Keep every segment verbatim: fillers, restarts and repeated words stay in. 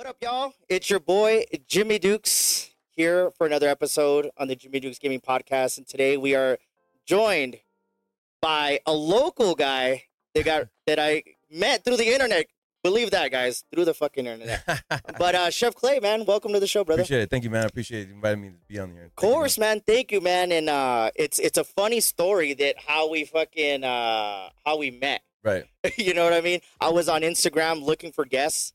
What up, y'all? It's your boy, Jimmy Dukes, here for another episode on the Jimmy Dukes Gaming Podcast. And today we are joined by a local guy that, got, that I met through the internet. Believe that, guys. Through the fucking internet. But uh, Chef Clay, man, welcome to the show, brother. Appreciate it. Thank you, man. I appreciate you inviting me to be on here. Of course, you, man. man. Thank you, man. And uh, it's it's a funny story that how we fucking, uh, how we met. Right. You know what I mean? I was on Instagram looking for guests.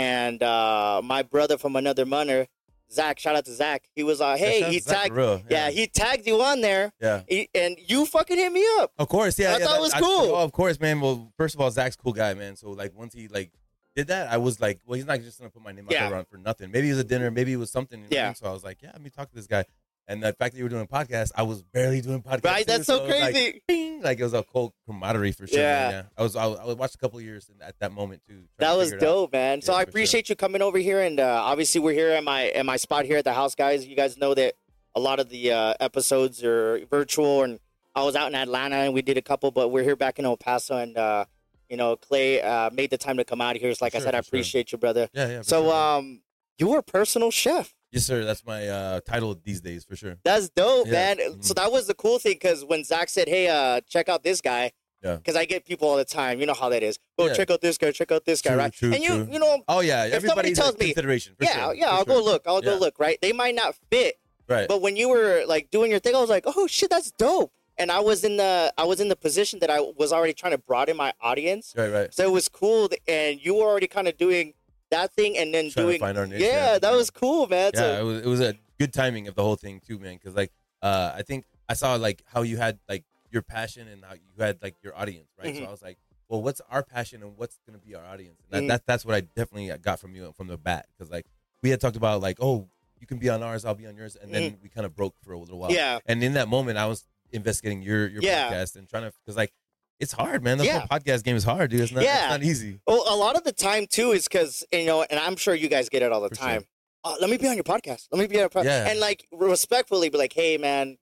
And uh, my brother from another mother, Zach, shout out to Zach. He was like, uh, hey, he tagged, yeah. yeah, he tagged you on there. Yeah. He, and you fucking hit me up. Of course, yeah. I yeah, thought that, it was cool. I, oh, of course, man. Well, first of all, Zach's a cool guy, man. So, like, once he, like, did that, I was like, well, he's not just going to put my name out yeah. there for nothing. Maybe it was a dinner. Maybe it was something. You know? Yeah. So I was like, yeah, let me talk to this guy. And the fact that you were doing podcasts, I was barely doing podcasts. Right, that's so, so crazy. Like, bing, like it was a cold camaraderie for sure. Yeah, yeah. I was I, I watched a couple of years in, at that moment too. That to was dope, man. Yeah, so I appreciate sure. you coming over here, and uh, obviously we're here at my at my spot here at the house, guys. You guys know that a lot of the uh, episodes are virtual, and I was out in Atlanta and we did a couple, but we're here back in El Paso, and uh, you know Clay uh, made the time to come out here. So like sure, I said, I appreciate sure. you, brother. Yeah, yeah. So sure. um, you're a personal chef. Yes, sir. That's my uh, title these days, for sure. That's dope, yeah. man. Mm-hmm. So that was the cool thing, because when Zach said, hey, uh, check out this guy, because yeah. I get people all the time. You know how that is. Go yeah. check out this guy, check out this true, guy, right? True, and you true. you know, oh yeah, if everybody tells me, consideration, for yeah, sure, yeah, for I'll sure. go look, I'll yeah. go look, right? They might not fit, right? But when you were like doing your thing, I was like, oh shit, that's dope. And I was in the I was in the position that I was already trying to broaden my audience, right? Right. So it was cool, that, and you were already kind of doing that thing, and then Trying doing find our niche, yeah, yeah that was cool, man. Yeah, so, it was it was a good timing of the whole thing too, man, because like uh I think I saw like how you had like your passion and how you had like your audience, right? Mm-hmm. So I was like, well, what's our passion and what's gonna be our audience? And that, mm-hmm. that that's what I definitely got from you from the bat, because like we had talked about like, oh, you can be on ours, I'll be on yours, and then mm-hmm. we kind of broke for a little while. Yeah, and in that moment I was investigating your your yeah. podcast and trying to, because like it's hard, man. The yeah. whole podcast game is hard, dude. It's not, yeah. it's not easy. Well, a lot of the time, too, is because, you know, and I'm sure you guys get it all the For time. Sure. Oh, let me be on your podcast. Let me be on your podcast. Yeah. And, like, respectfully be like, hey, man,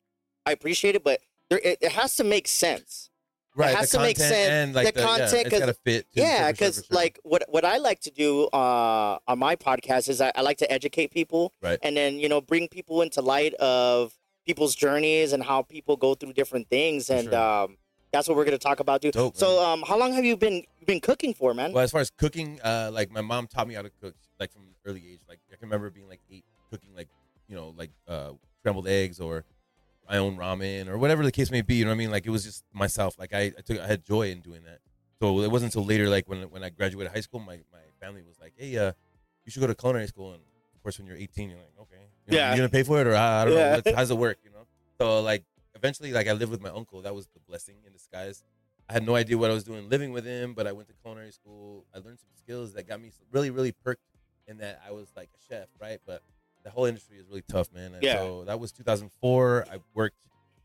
I appreciate it, but there, it, it has to make sense. Right. It has to make sense. And like the, the content. Yeah, it's got to fit. Yeah, because, sure, sure. like, what, what I like to do uh, on my podcast is I, I like to educate people. Right. And then, you know, bring people into light of people's journeys and how people go through different things. For and, sure. um that's what we're going to talk about, dude. Dope, so um, how long have you been been cooking for, man? Well, as far as cooking, uh, like my mom taught me how to cook, like from an early age. Like I can remember being like eight, cooking like, you know, like uh, scrambled eggs or my own ramen or whatever the case may be. You know what I mean? Like it was just myself. Like I, I took, I had joy in doing that. So it wasn't until later, like when when I graduated high school, my, my family was like, hey, uh, you should go to culinary school. And of course, when you're eighteen, you're like, okay, you know, yeah, you're gonna pay for it, or I, I don't yeah. know, how does it work? You know, so like. Eventually, like I lived with my uncle. That was the blessing in disguise. I had no idea what I was doing living with him, but I went to culinary school. I learned some skills that got me really, really perked in that I was like a chef, right? But the whole industry is really tough, man. And yeah. So that was two thousand four. I worked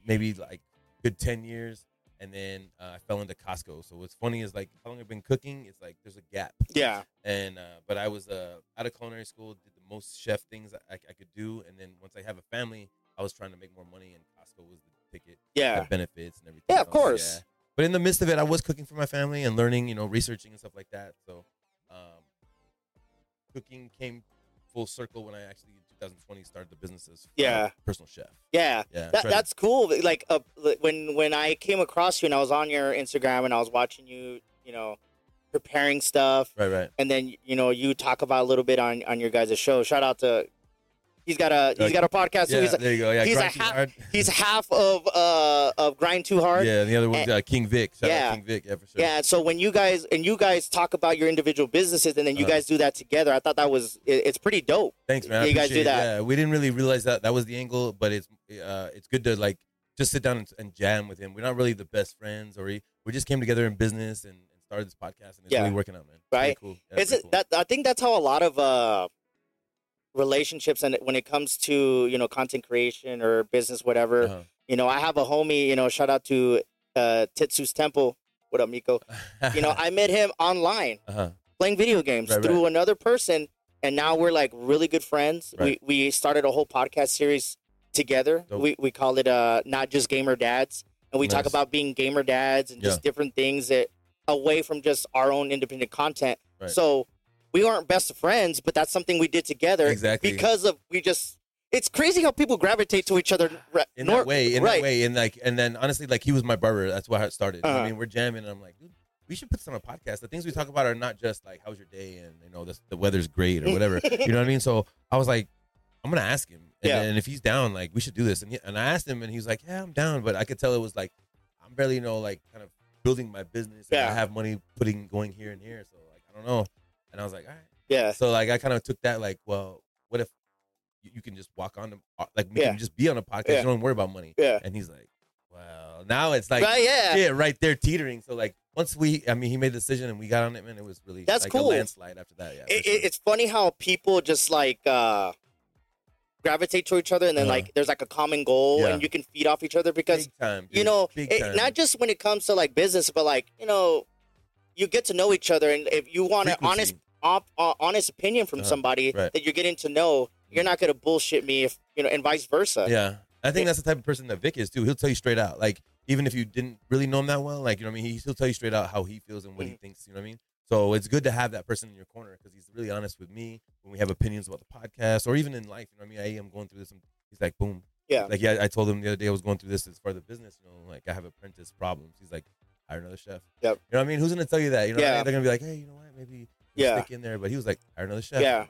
maybe like a good ten years, and then uh, I fell into Costco. So what's funny is like how long I've been cooking, it's like there's a gap. Yeah. And uh, but I was uh, out of culinary school, did the most chef things I, I could do, and then once I have a family, I was trying to make more money, and Costco was the ticket, yeah, the benefits and everything. Yeah, of else. course. Yeah. But in the midst of it, I was cooking for my family and learning, you know, researching and stuff like that. So, um, cooking came full circle when I actually in twenty twenty started the business as yeah personal chef. Yeah, yeah. That, that's to- cool. Like uh, when when I came across you and I was on your Instagram and I was watching you, you know, preparing stuff. Right, right. And then you know you talk about a little bit on on your guys' show. Shout out to. He's got a he's got a podcast. Yeah, he's a, there you go. Yeah, he's, a half, he's half of uh of Grind Too Hard. Yeah, and the other one's uh, King Vic. Shout yeah, out King Vic. Yeah, for sure. Yeah. So when you guys and you guys talk about your individual businesses and then you uh, guys do that together, I thought that was it, it's pretty dope. Thanks, man. You guys do that. It. Yeah, we didn't really realize that that was the angle, but it's uh it's good to like just sit down and, and jam with him. We're not really the best friends, or he, we just came together in business and, and started this podcast, and it's yeah. really working out, man. It's right? Really cool. Yeah, it's it, cool. that I think that's how a lot of uh. relationships and when it comes to you know content creation or business whatever uh-huh. you know I have a homie, you know shout out to uh Tetsu's Temple, what up Miko, you know I met him online uh-huh. playing video games right, through right. another person, and now we're like really good friends right. we we started a whole podcast series together. Dope. we we call it uh Not Just Gamer Dads, and we nice. talk about being gamer dads and yeah. just different things that away from just our own independent content right. So we aren't best friends, but that's something we did together. Exactly. Because of, we just, it's crazy how people gravitate to each other. In nor- that way, in right. that way. And like, and then honestly, like he was my barber. That's why it started. Uh-huh. I mean, we're jamming and I'm like, dude, we should put this on a podcast. The things we talk about are not just like, how's your day? And you know, this, the weather's great or whatever, you know what I mean? So I was like, I'm going to ask him. And, yeah. and if he's down, like we should do this. And he, and I asked him and he was like, yeah, I'm down. But I could tell it was like, I'm barely, you know, like kind of building my business. Yeah. And I have money putting, going here and here. So like, I don't know. And I was like, all right. Yeah. So like, I kind of took that like, well, what if you, you can just walk on the, like we yeah. can just be on a podcast. Yeah. You don't worry about money. Yeah. And he's like, well, now it's like, right, yeah. yeah, right there teetering. So like, once we, I mean, he made a decision and we got on it, man, it was really That's like cool. a landslide after that. Yeah. It, sure. It's funny how people just like, uh, gravitate to each other and then uh-huh. like there's like a common goal yeah. and you can feed off each other because time, you know it, not just when it comes to like business but like you know you get to know each other and if you want an honest op, uh, honest opinion from uh-huh. somebody right. that you're getting to know you're not gonna bullshit me if you know and vice versa. Yeah, I think it, that's the type of person that Vic is too. He'll tell you straight out like even if you didn't really know him that well like you know what I mean he'll tell you straight out how he feels and what mm-hmm. he thinks you know what I mean. So it's good to have that person in your corner because he's really honest with me when we have opinions about the podcast or even in life. You know what I mean? I am going through this. And he's like, boom. Yeah. Like, yeah, I told him the other day I was going through this as part of the business. You know, like I have apprentice problems. He's like, hire another chef. Yep. You know what I mean? Who's going to tell you that? You know yeah. what I mean? They're going to be like, hey, you know what? Maybe we'll yeah. stick in there. But he was like, hire another chef. Yeah.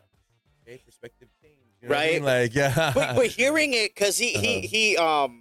Okay, perspective change. You know right. What I mean? Like, yeah. But we're hearing it because he, uh-huh. he, he, um,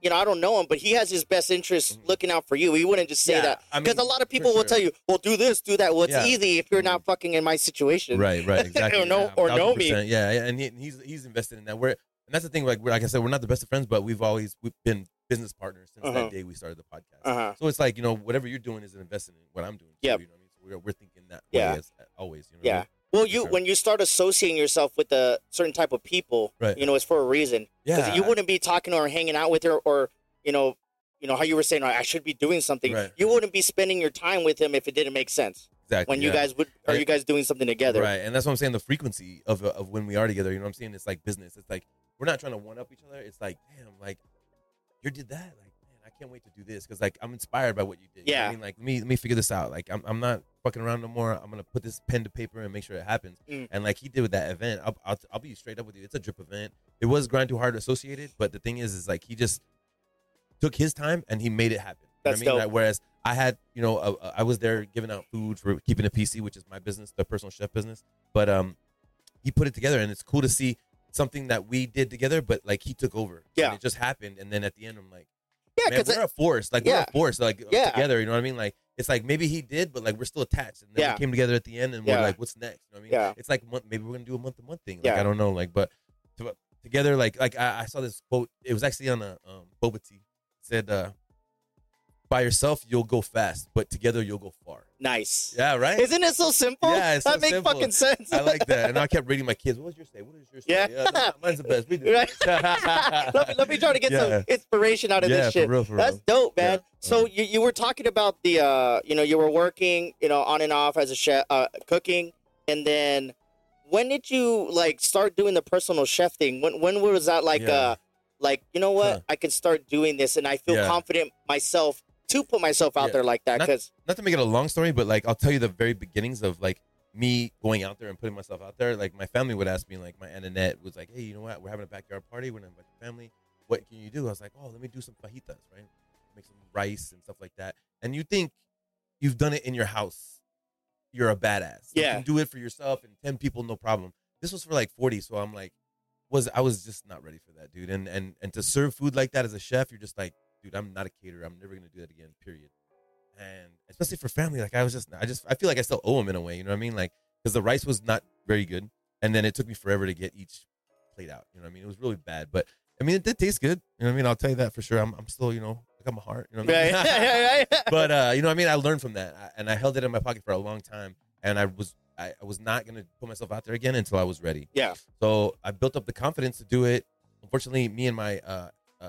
you know, I don't know him, but he has his best interest mm-hmm. looking out for you. He wouldn't just say yeah, that. Because I mean, a lot of people sure. will tell you, well, do this, do that. Well, it's yeah. easy if you're mm-hmm. not fucking in my situation. Right, right, exactly. or know, yeah, or know me. Yeah, yeah, and he, he's he's invested in that. We're, and that's the thing, like, we're, like I said, we're not the best of friends, but we've always we've been business partners since uh-huh. that day we started the podcast. Uh-huh. So it's like, you know, whatever you're doing is an investment in what I'm doing. Yep. You know what I mean? So we're, we're thinking that yeah. way as, always. You know yeah. What I mean? Well, you when you start associating yourself with a certain type of people, right. you know, it's for a reason. Yeah, you wouldn't be talking or hanging out with her, or you know, you know how you were saying, I should be doing something. Right. You wouldn't be spending your time with him if it didn't make sense. Exactly. When you yeah. guys would, are right. you guys doing something together? Right, and that's what I'm saying. The frequency of of when we are together, you know, what I'm saying, it's like business. It's like we're not trying to one up each other. It's like, damn, like you did that. Like, man, I can't wait to do this because like I'm inspired by what you did. Yeah, you know what I mean, like let me let me figure this out. Like I'm I'm not. fucking around no more. I'm gonna put this pen to paper and make sure it happens. Mm. And like he did with that event, I'll, I'll I'll be straight up with you. It's a drip event. It was Grind Too Hard associated, but the thing is, is like he just took his time and he made it happen. You That's know what I mean. Dope. Like, whereas I had, you know, a, a, I was there giving out food for Keeping It P C, which is my business, the personal chef business. But um, he put it together, and it's cool to see something that we did together. But like he took over. Yeah, and it just happened, and then at the end, I'm like, yeah, because we're it, a force. Like yeah. we're a force. Like yeah. together, you know what I mean? Like. It's like maybe he did, but like we're still attached. And then yeah. we came together at the end, and yeah. we're like, "What's next?" You know what I mean? Yeah. It's like month, maybe we're gonna do a month to month thing. Like yeah. I don't know, like but to, together, like like I, I saw this quote. It was actually on a um, boba tea. It said, uh, "By yourself, you'll go fast, but together, you'll go far." Nice. Yeah. Right. Isn't it so simple? Yeah. It's that so makes simple. Fucking sense. I like that. And I kept reading my kids. What was your say? What is your say? Yeah. yeah no, mine's the best. We did. Right. let, me, let me try to get yeah. some inspiration out of yeah, this shit. For real, for That's real. Dope, man. Yeah. So you, you were talking about the, uh, you know, you were working, you know, on and off as a chef, uh, cooking. And then when did you like start doing the personal chef thing? When, when was that like, yeah. uh, like, you know what, huh. I can start doing this and I feel yeah. confident myself to put myself out yeah. there like that. Not, cause not to make it a long story, but like, I'll tell you the very beginnings of like me going out there and putting myself out there. Like my family would ask me, like my Aunt Annette was like, hey, you know what? We're having a backyard party. We're going to invite the family. What can you do? I was like, oh, let me do some fajitas, right? Make some rice and stuff like that. And you think you've done it in your house. You're a badass. Yeah. You can do it for yourself and ten people, no problem. This was for like forty. So I'm like, was, I was just not ready for that, dude. And, and, and to serve food like that as a chef, you're just like, dude, I'm not a caterer. I'm never going to do that again, period. And especially for family, like I was just, I just, I feel like I still owe them in a way, you know what I mean? Like, cause the rice was not very good. And then it took me forever to get each plate out. You know what I mean? It was really bad, but I mean, it did taste good. You know what I mean? I'll tell you that for sure. I'm, I'm still, you know, I got my heart, you know what I mean? Right. But, uh, you know what I mean? I learned from that I, and I held it in my pocket for a long time. And I was, I, I was not going to put myself out there again until I was ready. Yeah. So I built up the confidence to do it. Unfortunately, me and my, uh, uh,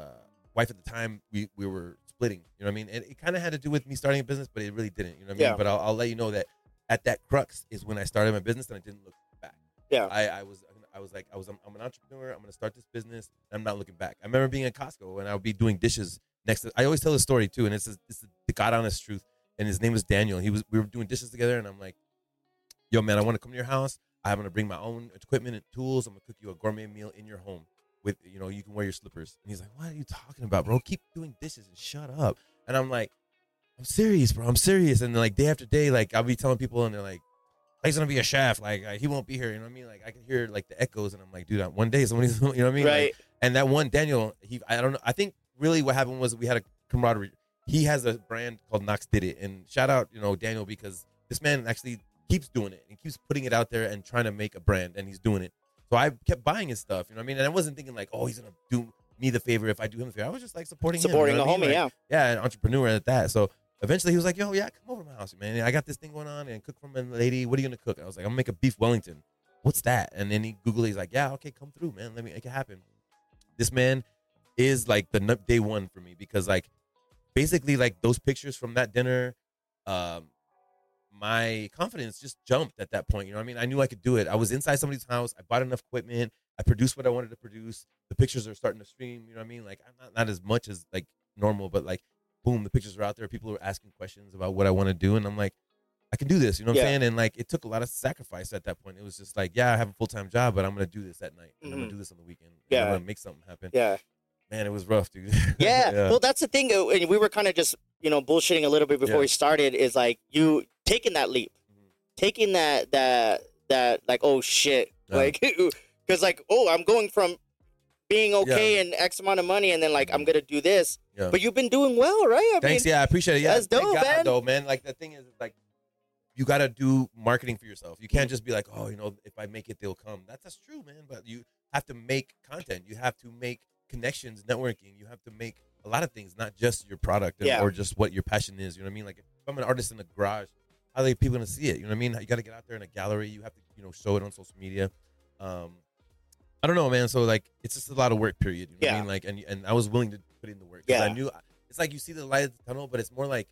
wife at the time, we, we were splitting, you know what I mean? And it kind of had to do with me starting a business, but it really didn't, you know what I mean? Yeah. But I'll, I'll let you know that at that crux is when I started my business and I didn't look back. Yeah. I, I was, I was like, I was, I'm, I'm an entrepreneur. I'm going to start this business. And I'm not looking back. I remember being at Costco and I would be doing dishes next to, I always tell this story too. And it's, a, it's a, the God honest truth. And his name was Daniel. He was, we were doing dishes together and I'm like, yo, man, I want to come to your house. I'm going to bring my own equipment and tools. I'm going to cook you a gourmet meal in your home with, you know, you can wear your slippers. And he's like, what are you talking about, bro? Keep doing dishes and shut up. And I'm like, I'm serious, bro. I'm serious. And like day after day, like I'll be telling people and they're like, he's going to be a chef. Like, like he won't be here. You know what I mean? Like I can hear like the echoes and I'm like, dude, one day somebody's, you know what I mean? Right. Like, and that one, Daniel, he, I don't know. I think really what happened was we had a camaraderie. He has a brand called Knox Did It. And shout out, you know, Daniel, because this man actually keeps doing it and keeps putting it out there and trying to make a brand, and he's doing it. So I kept buying his stuff, you know what I mean? And I wasn't thinking like, oh, he's going to do me the favor if I do him the favor. I was just like supporting supporting him. Supporting a homie, I mean? Like, yeah. Yeah, an entrepreneur at that. So eventually he was like, yo, yeah, come over to my house, man. I got this thing going on and cook for my lady. What are you going to cook? And I was like, I'm going to make a beef Wellington. What's that? And then he Googled it. He's like, yeah, okay, come through, man. Let me make it happen. This man is like the day one for me because like, basically, like those pictures from that dinner, um, my confidence just jumped at that point. You know what I mean? I knew I could do it. I was inside somebody's house. I bought enough equipment. I produced what I wanted to produce. The pictures are starting to stream. You know what I mean? Like, I'm not, not as much as like normal, but like, boom, the pictures are out there. People are asking questions about what I want to do. And I'm like, I can do this. You know what yeah. I'm saying? And like, it took a lot of sacrifice at that point. It was just like, yeah, I have a full-time job, but I'm going to do this at night. And mm-hmm. I'm going to do this on the weekend. Yeah. I'm going to make something happen. Yeah. Man, it was rough, dude. Yeah. Yeah. Well, that's the thing. And we were kind of just, you know, bullshitting a little bit before yeah. we started is like you taking that leap, mm-hmm. taking that, that, that like, oh shit. Yeah. Like, cause like, oh, I'm going from being okay yeah. and X amount of money. And then like, I'm going to do this, yeah. but you've been doing well, right? I Thanks. Mean, yeah. I appreciate it. Yeah. That's dope, thank God, man. Though, man. Like the thing is like, you got to do marketing for yourself. You can't just be like, oh, you know, if I make it, they'll come. That's, that's true, man. But you have to make content. You have to make connections, networking. You have to make a lot of things, not just your product yeah. or just what your passion is. You know what I mean? Like if I'm an artist in the garage, how are people gonna see it? You know what I mean? You got to get out there in a gallery. You have to, you know, show it on social media. Um, I don't know, man. So like, it's just a lot of work. Period. You know yeah. what I mean? Like, and and I was willing to put in the work. Yeah. I knew it's like you see the light of the tunnel, but it's more like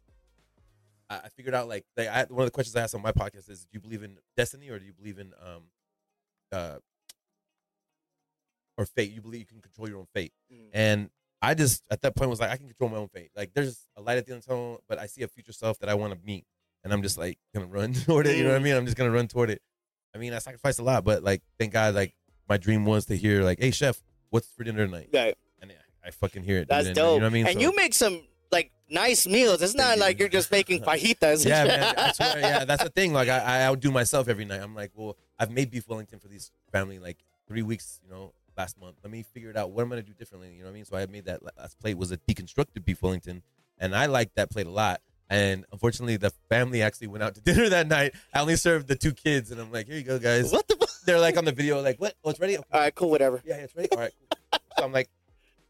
I, I figured out. Like, like I, one of the questions I asked on my podcast is, do you believe in destiny or do you believe in um uh or fate? You believe you can control your own fate. Mm. And I just, at that point, was like, I can control my own fate. Like, there's a light at the end of the tunnel, but I see a future self that I want to meet. And I'm just, like, going to run toward it. You know what I mean? I'm just going to run toward it. I mean, I sacrificed a lot, but, like, thank God, like, my dream was to hear, like, hey, chef, what's for dinner tonight? Right. And I, I fucking hear it. That's and, dope. You know what I mean? And so, you make some, like, nice meals. It's not like you're just making fajitas. Yeah, man. I swear, yeah, that's the thing. Like, I, I outdo myself every night. I'm like, well, I've made beef Wellington for this family, like, three weeks, you know, last month. Let me figure it out what I'm going to do differently. You know what I mean? So I made that last plate was a deconstructed beef Wellington, and I liked that plate a lot. And unfortunately, the family actually went out to dinner that night. I only served the two kids, and I'm like, here you go, guys. What the fuck? They're like on the video, like, what? Oh, it's ready? Okay. All right, cool, whatever. Yeah, yeah, it's ready. All right, cool. So I'm like,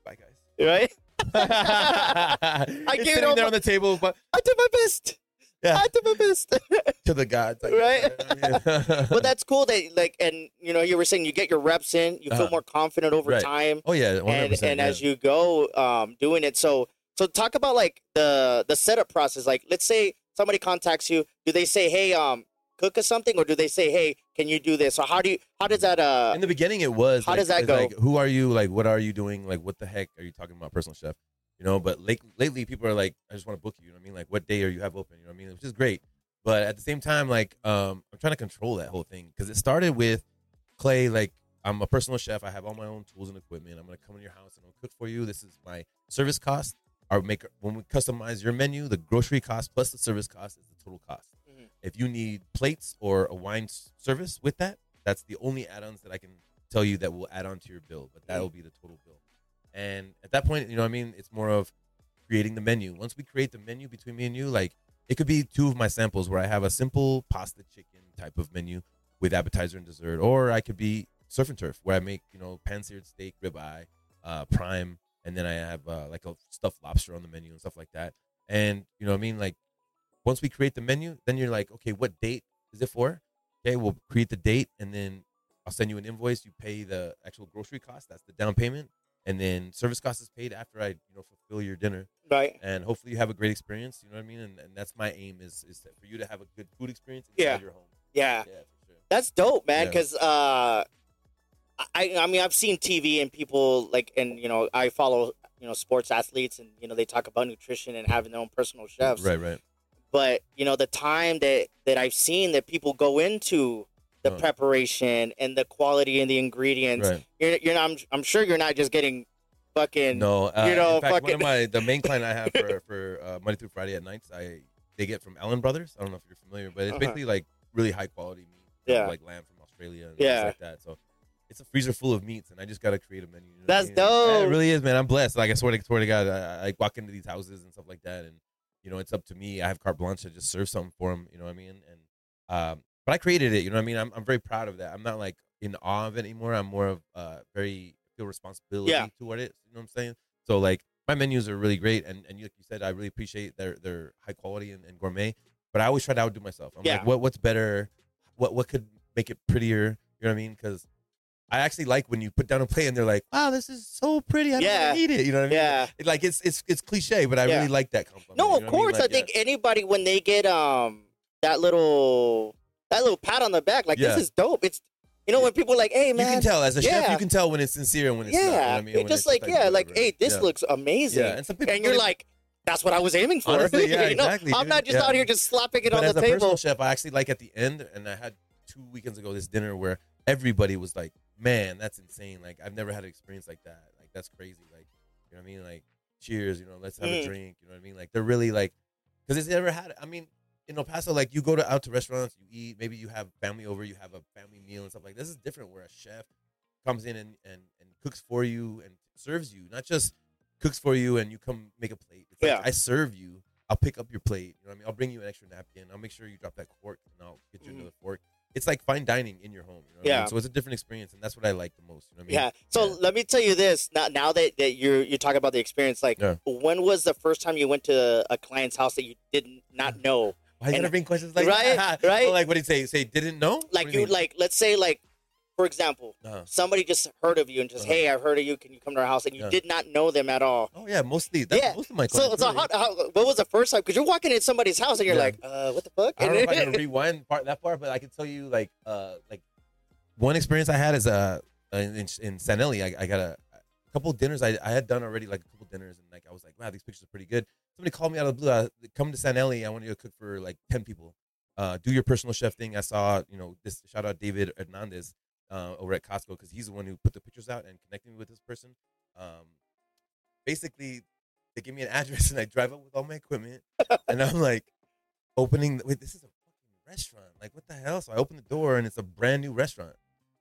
bye, guys. You're right? I it's gave it all there my- on the table, but I did my best. Yeah. I did my best. To the gods. Like, right? Well, that's cool that, like, and, you know, you were saying you get your reps in, you feel uh, more confident over right. time. Oh, yeah, one hundred percent, and, and yeah. as you go um, doing it. So, so talk about, like, the the setup process. Like, let's say somebody contacts you. Do they say, hey, um, cook us something? Or do they say, hey, can you do this? Or how do you, how does that? Uh, in the beginning, it was. How like, does that go? Like, who are you? Like, what are you doing? Like, what the heck are you talking about, personal chef? You know, but late, lately people are like, I just want to book you. You know what I mean? Like, what day are you have open? You know what I mean? Which is great. But at the same time, like, um, I'm trying to control that whole thing because it started with Clay. Like, I'm a personal chef. I have all my own tools and equipment. I'm going to come in your house and I'll cook for you. This is my service cost. Our make when we customize your menu, the grocery cost plus the service cost is the total cost. Mm-hmm. If you need plates or a wine service with that, that's the only add-ons that I can tell you that will add on to your bill. But that'll be the total bill. And at that point, you know what I mean? It's more of creating the menu. Once we create the menu between me and you, like it could be two of my samples where I have a simple pasta chicken type of menu with appetizer and dessert. Or I could be surf and turf where I make, you know, pan-seared steak, ribeye, uh, prime. And then I have uh, like a stuffed lobster on the menu and stuff like that. And, you know what I mean? Like once we create the menu, then you're like, okay, what date is it for? Okay, we'll create the date and then I'll send you an invoice. You pay the actual grocery cost. That's the down payment. And then service cost is paid after I, you know, fulfill your dinner. Right. And hopefully you have a great experience. You know what I mean? And, and that's my aim is is for you to have a good food experience inside yeah. your home. Yeah. Yeah, for sure. That's dope, man. Yeah. Cause uh, I I mean I've seen T V and people like and you know I follow you know sports athletes and you know they talk about nutrition and having their own personal chefs. Right, right. But you know the time that that I've seen that people go into the oh. preparation and the quality and the ingredients. Right. You're, you're not, I'm, I'm sure you're not just getting fucking, no, uh, you know, in fact, fucking. One of my, the main client I have for, for uh, Monday through Friday at nights, I they get from Ellen Brothers. I don't know if you're familiar, but it's uh-huh. basically like really high quality meat, yeah. like lamb from Australia and yeah. things like that. So it's a freezer full of meats, and I just got to create a menu. You know That's what I mean? Dope. It really is, man. I'm blessed. Like, I swear to, swear to God, I, I walk into these houses and stuff like that, and, you know, it's up to me. I have carte blanche to just serve something for them, you know what I mean? And um, but I created it, you know what I mean? I'm I'm very proud of that. I'm not, like, in awe of it anymore. I'm more of uh, very feel responsibility yeah. toward it, you know what I'm saying? So, like, my menus are really great, and, and like you said, I really appreciate their, their high quality and, and gourmet, but I always try to outdo myself. I'm yeah. like, what what's better? What what could make it prettier? You know what I mean? Because I actually like when you put down a plate and they're like, wow, this is so pretty. I don't yeah. want to eat it. You know what I mean? Yeah. It, like, it's it's it's cliche, but I yeah. really like that compliment. No, you know of course. I, mean? like, I think yeah. anybody, when they get um that little that little pat on the back, like, yeah. this is dope. It's, you know, yeah. when people are like, hey, man. You can tell. As a yeah. chef, you can tell when it's sincere and when it's yeah. not. You know what I mean? Just, it's like, just like, yeah, whatever. Like, hey, this yeah. looks amazing. Yeah. And, some people and you're like, that's what I was aiming for. Honestly, yeah, you know? Exactly. I'm dude. not just yeah. out here just slapping it but on the table. As a personal chef, I actually like at the end, and I had two weekends ago this dinner where everybody was like, man, that's insane. Like, I've never had an experience like that. Like, that's crazy. Like, you know what I mean? Like, cheers, you know, let's have mm. a drink. You know what I mean? Like, they're really like, because it's never had, I mean, in El Paso, like, you go to out to restaurants, you eat, maybe you have family over, you have a family meal and stuff like this. Is different where a chef comes in and, and, and cooks for you and serves you, not just cooks for you and you come make a plate. It's yeah. like, I serve you. I'll pick up your plate. You know what I mean? I'll bring you an extra napkin. I'll make sure you drop that fork and I'll get you mm. another fork. It's like fine dining in your home. You know what yeah. I mean? So it's a different experience, and that's what I like the most. You know what I mean? Yeah. So yeah. let me tell you this. Now, now that, that you're you're talking about the experience, like, yeah. when was the first time you went to a client's house that you did not know? Why is there being questions like right, that? Right? Well, like, what did you say? Say didn't know? Like, you, you like, let's say, like, for example, uh-huh. somebody just heard of you and just, uh-huh. hey, I've heard of you. Can you come to our house? And you yeah. did not know them at all. Oh, yeah, mostly. That's yeah. most of my clients. So, so how, how, what was the first time? Because you're walking in somebody's house and you're yeah. like, uh, what the fuck? I don't know if I can rewind part, that part, but I can tell you, like, uh, like one experience I had is uh, in, in San Eli. I, I got a, a couple of dinners I, I had done already, like a couple of dinners. And, like, I was like, wow, these pictures are pretty good. Somebody called me out of the blue. I, come to San Eli. I want you to cook for, like, ten people. Uh, do your personal chef thing. I saw, you know, this shout out David Hernandez. Uh, over at Costco, because he's the one who put the pictures out and connected me with this person. Um, basically, they give me an address and I drive up with all my equipment, and I'm like, opening. The, wait, this is a fucking restaurant. Like, what the hell? So I open the door and it's a brand new restaurant,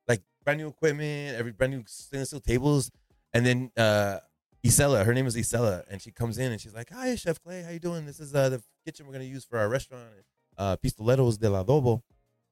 like brand new equipment, every brand new stainless steel tables. And then uh, Isella, her name is Isella, and she comes in and she's like, "Hi, Chef Clay, how you doing? This is uh, the kitchen we're gonna use for our restaurant, uh, Pistoletos de La Dobo."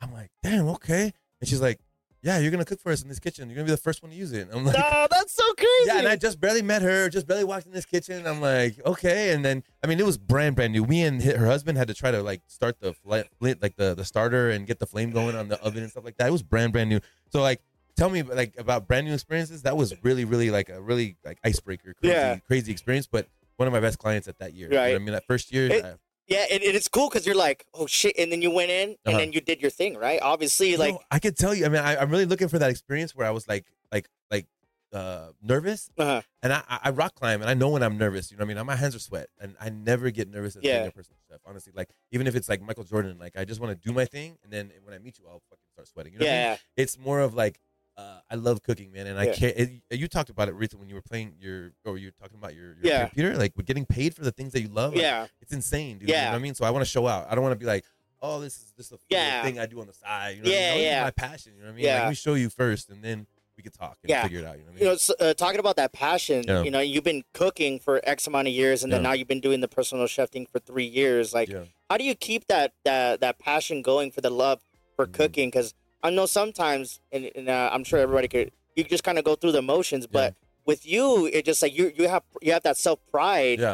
I'm like, "Damn, okay." And she's like, yeah, you're going to cook for us in this kitchen. You're going to be the first one to use it. And I'm like, oh, that's so crazy. Yeah, and I just barely met her, just barely walked in this kitchen. And I'm like, okay. And then, I mean, it was brand, brand new. Me and her husband had to try to, like, start the flame, like the, the starter and get the flame going on the oven and stuff like that. It was brand, brand new. So, like, tell me, like, about brand new experiences. That was really, really, like, a really, like, icebreaker, crazy, yeah. crazy experience. But one of my best clients at that year. Right. You know what I mean, that first year. It- I, Yeah, and, and it's cool because you're like, oh, shit. And then you went in and uh-huh. then you did your thing, right? Obviously, like. No, I could tell you. I mean, I, I'm really looking for that experience where I was like, like, like uh, nervous. Uh-huh. And I, I rock climb and I know when I'm nervous. You know what I mean? I, my hands are sweat. And I never get nervous as yeah. being a personal chef, honestly. Like, even if it's like Michael Jordan, like, I just want to do my thing. And then when I meet you, I'll fucking start sweating. You know yeah. what I mean? It's more of like, uh, I love cooking, man. And I yeah. can't. It, you talked about it, Rita, when you were playing your, or you were talking about your, your yeah. computer, like, we're getting paid for the things that you love. Like, yeah. It's insane, dude. Yeah. You know what I mean? So I want to show out. I don't want to be like, oh, this is this is yeah. thing I do on the side. You know yeah, what I mean? Yeah. This is my passion. You know what I mean? Yeah. Like, let me show you first and then we could talk and yeah. figure it out. You know what I mean? You know, so, uh, talking about that passion, yeah. you know, you've been cooking for X amount of years and then yeah. now you've been doing the personal chef thing for three years. Like, yeah. how do you keep that, that, that passion going for the love for mm-hmm. cooking? Because I know sometimes, and, and uh, I'm sure everybody could, you just kind of go through the motions, but yeah. with you, it just like, you you have you have that self-pride. Yeah.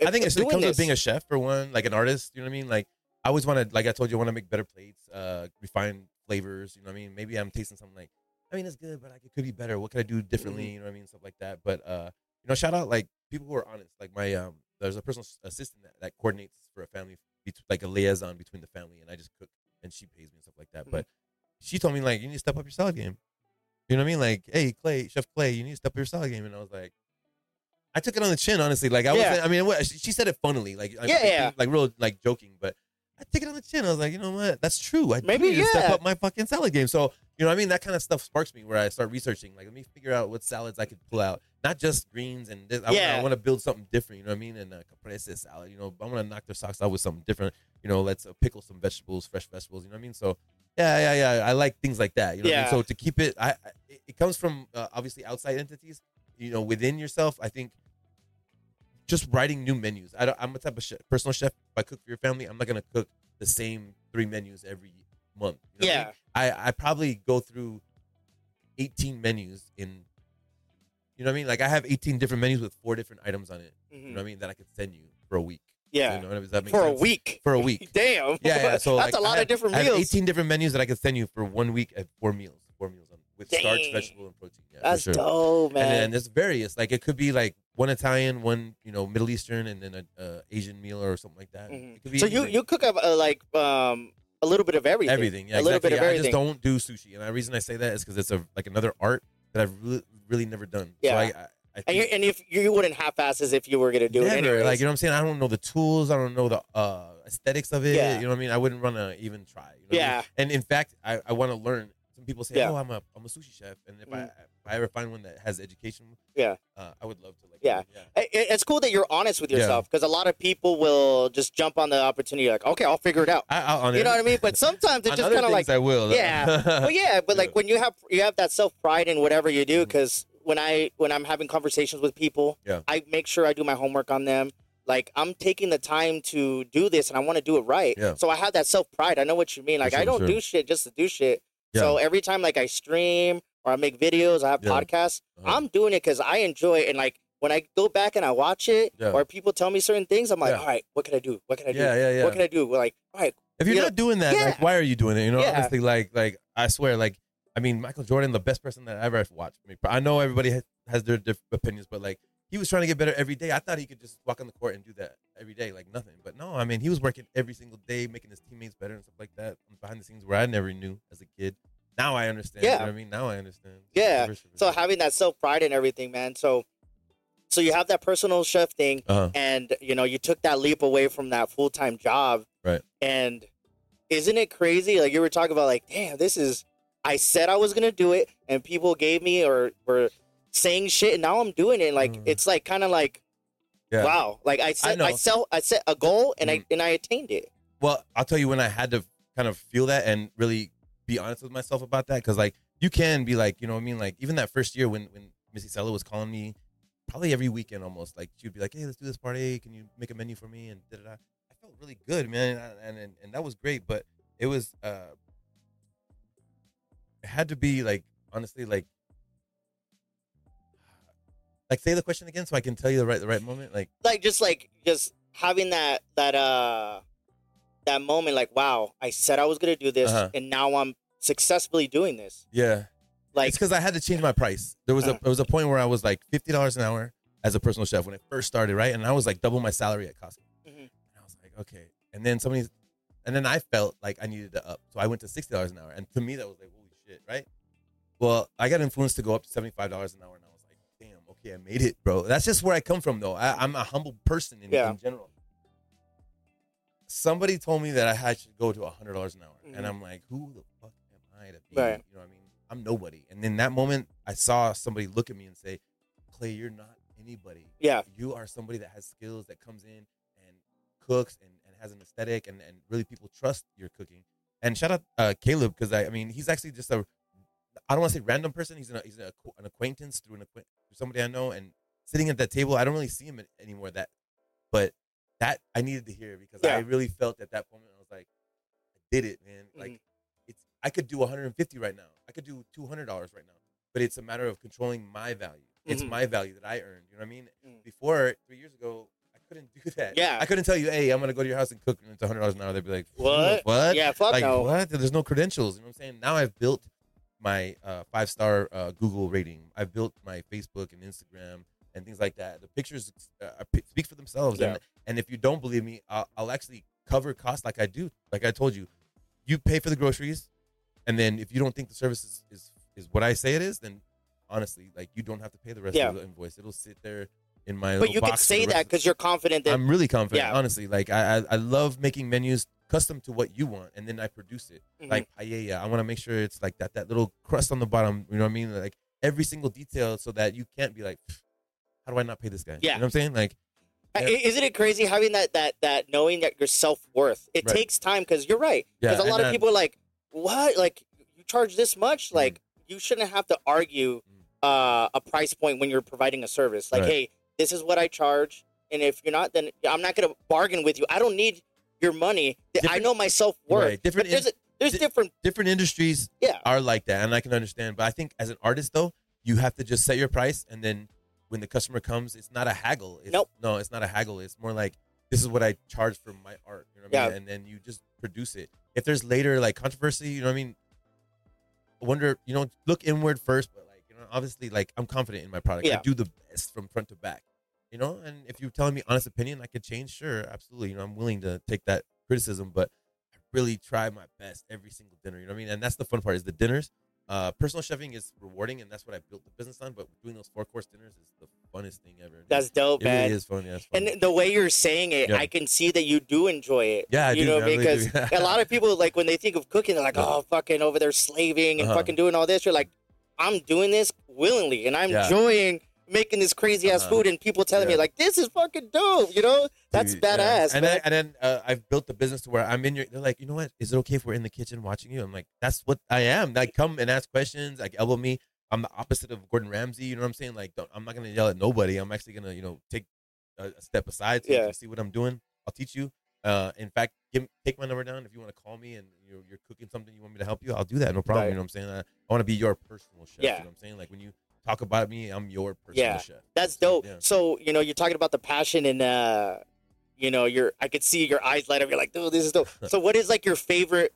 Of, I think it comes this. with being a chef, for one, like an artist, you know what I mean? Like, I always want to, like I told you, I want to make better plates, uh, refine flavors, you know what I mean? Maybe I'm tasting something like, I mean, it's good, but I could, could be better. What could I do differently? Mm-hmm. You know what I mean? Stuff like that. But, uh, you know, shout out, like, people who are honest. Like, my, um, there's a personal assistant that, that coordinates for a family, like a liaison between the family, and I just cook, and she pays me and stuff like that. Mm-hmm. But she told me, like, you need to step up your salad game. You know what I mean? Like, hey, Clay, Chef Clay, you need to step up your salad game. And I was like, I took it on the chin, honestly. Like, I yeah. was, I mean, she said it funnily, like, yeah, I, yeah. like real, like joking, but I take it on the chin. I was like, you know what? That's true. I maybe need yeah. to step up my fucking salad game. So, you know what I mean? That kind of stuff sparks me where I start researching. Like, let me figure out what salads I could pull out. Not just greens and this. I, yeah. I want to build something different. You know what I mean? And a caprese salad. You know, I want to knock their socks out with something different. You know, let's uh, pickle some vegetables, fresh vegetables. You know what I mean? So, yeah, yeah, yeah. I like things like that. You know yeah. what I mean? So to keep it, I, I it comes from uh, obviously outside entities. You know, within yourself, I think. Just writing new menus. I don't, I'm a type of chef, personal chef. If I cook for your family, I'm not gonna cook the same three menus every month. You know yeah. I, mean? I I probably go through eighteen menus in. You know what I mean? Like I have eighteen different menus with four different items on it. Mm-hmm. You know what I mean? That I could send you for a week. Yeah. You know what I mean? That makes for sense? a week. For a week. Damn. Yeah. yeah. So that's like, a lot have, of different meals. I have eighteen different menus that I could send you for one week at four meals. Four meals on with Dang. starch, vegetable, and protein. Yeah, that's for sure. dope, man. And then there's various. Like it could be like. One Italian, one you know Middle Eastern, and then a uh, Asian meal or something like that. Mm-hmm. It could be so anything. you you cook up uh, like um, a little bit of everything. Everything, yeah, a little exactly. bit of everything. I just don't do sushi, and the reason I say that is because it's a like another art that I've really, really never done. Yeah, so I, I, I and, and if you wouldn't half-ass as if you were gonna do never. it, anyway. Like you know what I'm saying? I don't know the tools. I don't know the uh, aesthetics of it. Yeah. You know what I mean? I wouldn't want to even try. You know yeah, I mean? And in fact, I, I want to learn. Some people say, yeah. "Oh, I'm a I'm a sushi chef," and if mm. I if I ever find one that has education, yeah, uh, I would love to. Like, yeah, yeah. It, it's cool that you're honest with yourself because yeah. a lot of people will just jump on the opportunity, like, "Okay, I'll figure it out." I, I'll, you know what I mean? But sometimes it's just kind of like, "I will." Yeah, well, yeah, but like yeah. when you have you have that self pride in whatever you do, because mm-hmm. when I when I'm having conversations with people, yeah. I make sure I do my homework on them. Like, I'm taking the time to do this, and I want to do it right. Yeah. So I have that self pride. I know what you mean. Like, sure, I don't sure. do shit just to do shit. Yeah. So every time, like, I stream or I make videos, I have yeah. podcasts, uh-huh. I'm doing it because I enjoy it. And, like, when I go back and I watch it yeah. or people tell me certain things, I'm like, yeah. all right, what can I do? What can I do? Yeah, yeah, yeah. What can I do? We're like, all right. If you're you not know? doing that, yeah. like, why are you doing it? You know, yeah. honestly, like, like I swear, like, I mean, Michael Jordan, the best person that I ever watched. I mean, I know everybody has, has their different opinions, but, like, he was trying to get better every day. I thought he could just walk on the court and do that every day, like nothing. But no, I mean, he was working every single day, making his teammates better and stuff like that behind the scenes where I never knew as a kid. Now I understand. Yeah. You know what I mean? Now I understand. Yeah. Sure, sure, sure. So having that self-pride and everything, man. So so you have that personal chef thing uh-huh. and, you know, you took that leap away from that full-time job. Right. And isn't it crazy? Like you were talking about like, damn, this is, I said I was going to do it and people gave me or were saying shit and now I'm doing it. Like, mm. it's like kind of like, yeah. wow. Like I set I myself, I set a goal and mm. I, and I attained it. Well, I'll tell you when I had to kind of feel that and really be honest with myself about that. Cause like you can be like, you know what I mean? Like even that first year when, when Miss Isella was calling me probably every weekend, almost like she'd be like, hey, let's do this party. Can you make a menu for me? And da da da. I felt really good, man. And, and, and that was great, but it was, uh, it had to be like, honestly, like, Like say the question again, so I can tell you the right the right moment. Like, like just like just having that that uh that moment. Like, wow, I said I was gonna do this, uh-huh. and now I'm successfully doing this. Yeah, like it's because I had to change my price. There was uh, a there was a point where I was like fifty dollars an hour as a personal chef when it first started, right? And I was like double my salary at Costco. Mm-hmm. And I was like, okay. And then somebody, and then I felt like I needed to up, so I went to sixty dollars an hour. And to me, that was like holy shit, right? Well, I got influenced to go up to seventy five dollars an hour now. Yeah, I made it, bro. That's just where I come from, though. I, I'm a humble person in, yeah. in general. Somebody told me that I had to go to a hundred dollars an hour, mm-hmm. and I'm like, who the fuck am I to be? Right. You know what I mean? I'm nobody. And in that moment, I saw somebody look at me and say, "Clay, you're not anybody. Yeah, you are somebody that has skills, that comes in and cooks and, and has an aesthetic, and, and really people trust your cooking." And shout out uh, Caleb because I, I mean, he's actually just a I don't want to say random person. He's an he's an acquaintance through an acquaintance. Somebody I know, and sitting at that table, I don't really see him anymore. That, but that I needed to hear because yeah. I really felt at that moment. I was like, I did it, man. Mm-hmm. Like, it's I could do one hundred fifty right now. I could do two hundred dollars right now. But it's a matter of controlling my value. Mm-hmm. It's my value that I earned. You know what I mean? Mm-hmm. Before three years ago, I couldn't do that. Yeah, I couldn't tell you, hey, I'm gonna go to your house and cook, and it's one hundred dollars an hour. They'd be like, what? What? Yeah, fuck like, no. What? There's no credentials. You know what I'm saying? Now I've built my uh, five-star uh, Google rating. I built my Facebook and Instagram and things like that. The pictures uh, speak for themselves. Yeah. And, and if you don't believe me, I'll, I'll actually cover costs like I do. Like I told you, you pay for the groceries. And then if you don't think the service is, is, is what I say it is, then honestly, like you don't have to pay the rest yeah. of the invoice. It'll sit there in my But you box can say that because you're confident. That, I'm really confident, yeah. honestly. Like I, I, I love making menus custom to what you want, and then I produce it. Mm-hmm. Like paella, I want to make sure it's like that that little crust on the bottom. You know what I mean? Like every single detail, so that you can't be like, how do I not pay this guy? Yeah. You know what I'm saying? Like, yeah. Isn't it crazy having that that that knowing that your self worth? It right. takes time because you're right. Because yeah, a lot of then, people are like, what? Like you charge this much? Mm-hmm. Like you shouldn't have to argue uh, a price point when you're providing a service. Like, right. hey, this is what I charge, and if you're not, then I'm not going to bargain with you. I don't need your money. Different, I know my self worth. Right. Different. But there's a, there's di- different different industries. Yeah. Are like that, and I can understand. But I think as an artist, though, you have to just set your price, and then when the customer comes, it's not a haggle. It's, nope. No, it's not a haggle. It's more like, this is what I charge for my art. You know what I mean? Yeah. And then you just produce it. If there's later like controversy, you know what I mean? I wonder, you know, look inward first, but like, you know, obviously, like I'm confident in my product. Yeah. I do the best from front to back. You know, and if you're telling me honest opinion, I could change. Sure, absolutely. You know, I'm willing to take that criticism, but I really try my best every single dinner. You know what I mean? And that's the fun part is the dinners. Uh, personal chefing is rewarding, and that's what I built the business on. But doing those four course dinners is the funnest thing ever. That's dope, it man. It really is fun, yeah, fun. And the way you're saying it, yeah. I can see that you do enjoy it. Yeah, I you do, know, I because really do. A lot of people like when they think of cooking, they're like, yeah. oh, fucking over there slaving and uh-huh. fucking doing all this. You're like, I'm doing this willingly, and I'm yeah. enjoying making this crazy ass uh-huh. food and people telling yeah. me like, this is fucking dope, you know? That's Dude, badass. Yeah. And, I, and then uh, I've built the business to where I'm in your, they're like, you know what? Is it okay if we're in the kitchen watching you? I'm like, that's what I am. Like, come and ask questions. Like, elbow me. I'm the opposite of Gordon Ramsay. You know what I'm saying? Like, don't, I'm not going to yell at nobody. I'm actually going to, you know, take a, a step aside so yeah. you can see what I'm doing. I'll teach you. Uh, in fact, give, take my number down. If you want to call me and you're, you're cooking something, you want me to help you, I'll do that. No problem. Right. You know what I'm saying? I, I want to be your personal chef. Yeah. You know what I'm saying? Like, when you talk about me, I'm your personal yeah, chef. That's dope. Yeah. So, you know, you're talking about the passion and, uh, you know, you're, I could see your eyes light up. You're like, dude, this is dope. So what is like your favorite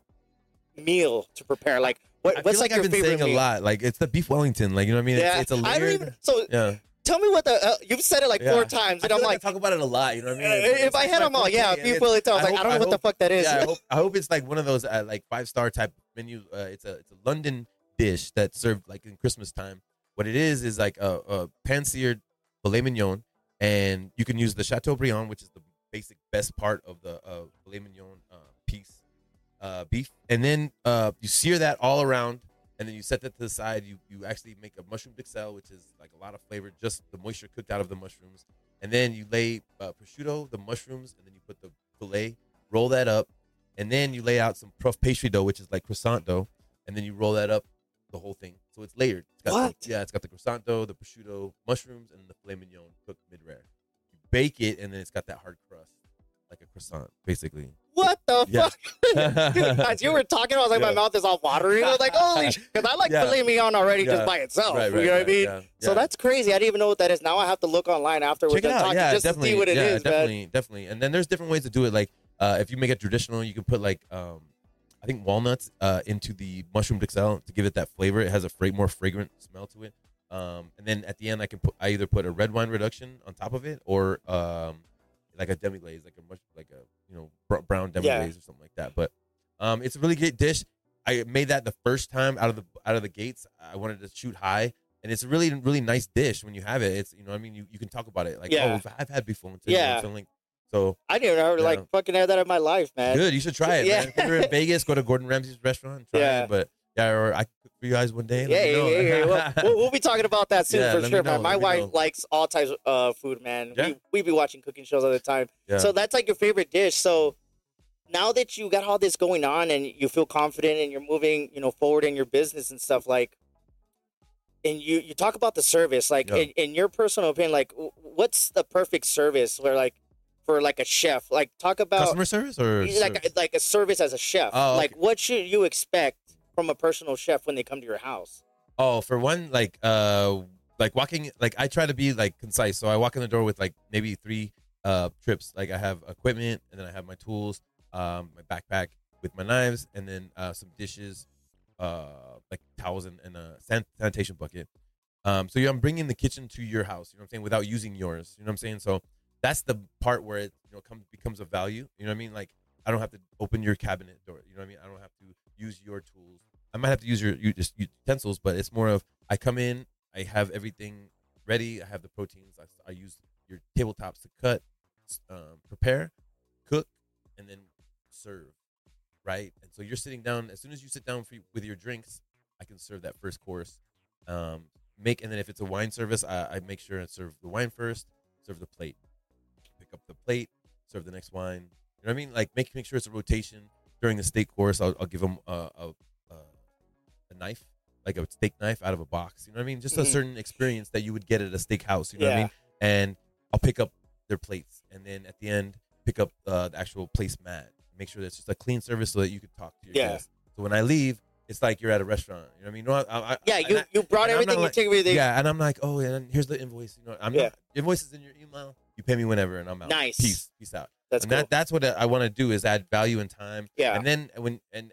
meal to prepare? Like, what, I what's like, like your I've been favorite saying meal? A lot. Like, it's the beef Wellington. Like, you know what I mean? Yeah. It's, it's a layered. I don't even, so yeah. tell me what the, uh, you've said it like yeah. four times. And I I'm like, like I talk about it a lot. You know what I mean? It's, if it's, I had them all, yeah, beef Wellington. I was I like, hope, I don't know I what hope, the fuck that is. Yeah, I, hope, I hope it's like one of those uh, like five-star type menus. Uh, it's a, it's a London dish that's served like in Christmas time. What it is is like a, a pan-seared filet mignon, and you can use the Chateaubriand, which is the basic best part of the uh, filet mignon uh, piece, uh, beef. And then uh, you sear that all around, and then you set that to the side. You you actually make a mushroom duxelle, which is like a lot of flavor, just the moisture cooked out of the mushrooms. And then you lay uh, prosciutto, the mushrooms, and then you put the filet, roll that up, and then you lay out some puff pastry dough, which is like croissant dough, and then you roll that up, the whole thing. So it's layered. It's got what? The, yeah, it's got the croissant dough, the prosciutto, mushrooms, and the filet mignon cooked mid-rare. You bake it, and then it's got that hard crust, like a croissant, basically. What the yeah. fuck? Dude, as you were talking, I was like, yeah. my mouth is all watery. I was like, holy shit. Because I like yeah. filet mignon already yeah. just by itself. Right, right, you know what right, I mean? Yeah, yeah. So that's crazy. I didn't even know what that is. Now I have to look online afterwards Check it and out. Talk yeah, just definitely. To see what it yeah, is, definitely, man. Definitely. And then there's different ways to do it. Like, uh, if you make it traditional, you can put, like, um, I think walnuts uh, into the mushroom duxelle to give it that flavor. It has a fra- more fragrant smell to it. Um, and then at the end, I can put I either put a red wine reduction on top of it or um, like a demi glaze, like a mush, like a you know br- brown demi glaze yeah. or something like that. But um, it's a really great dish. I made that the first time out of the out of the gates. I wanted to shoot high, and it's a really really nice dish when you have it. It's you know what I mean you, you can talk about it like yeah. oh I've had before too. Yeah. So, like, So, I didn't ever yeah. like fucking have that in my life, man. Good, you should try it. Yeah. Man. If you're in Vegas, go to Gordon Ramsay's restaurant and try yeah. it. But yeah, or I cook for you guys one day. Yeah, yeah, yeah, yeah. Well, we'll, we'll be talking about that soon yeah, for sure, man. My wife know. likes all types of uh, food, man. Yeah. We we be watching cooking shows all the time. Yeah. So that's like your favorite dish. So now that you got all this going on and you feel confident and you're moving, you know, forward in your business and stuff like. And you, you talk about the service, like yeah. in, in your personal opinion, like what's the perfect service where like. For like a chef, like talk about customer service or like service? Like a service as a chef. Oh, okay. Like what should you expect from a personal chef when they come to your house? Oh, for one, like uh, like walking, like I try to be like concise. So I walk in the door with like maybe three uh trips. Like I have equipment, and then I have my tools, um, my backpack with my knives, and then uh, some dishes, uh, like towels and, and a san- sanitation bucket. Um, so yeah, I'm bringing the kitchen to your house. You know what I'm saying? Without using yours. You know what I'm saying? So. That's the part where it you know comes becomes a value. You know what I mean? Like I don't have to open your cabinet door. You know what I mean? I don't have to use your tools. I might have to use your, your utensils, but it's more of I come in, I have everything ready. I have the proteins. I, I use your tabletops to cut, um, prepare, cook, and then serve. right? And so you're sitting down. As soon as you sit down for, with your drinks, I can serve that first course. Um, make and then if it's a wine service, I, I make sure and serve the wine first, serve the plate, pick up the plate, serve the next wine. You know what I mean? Like make make sure it's a rotation. During the steak course, I'll, I'll give them a, a, a knife, like a steak knife out of a box. You know what I mean? Just mm-hmm. a certain experience that you would get at a steak house. You know yeah. what I mean? And I'll pick up their plates, and then at the end, pick up uh, the actual place mat. Make sure that's just a clean service so that you can talk to your yeah. guests. So when I leave, it's like you're at a restaurant. You know what I mean? No, I, I, yeah, you, I, you brought everything, you like, took everything. Yeah, and I'm like, oh, and here's the invoice. You know, I'm yeah. not, invoice is in your email. You pay me whenever, and I'm out. Nice. Peace. Peace out. That's and cool. that, that's what I want to do is add value and time. Yeah. And then when and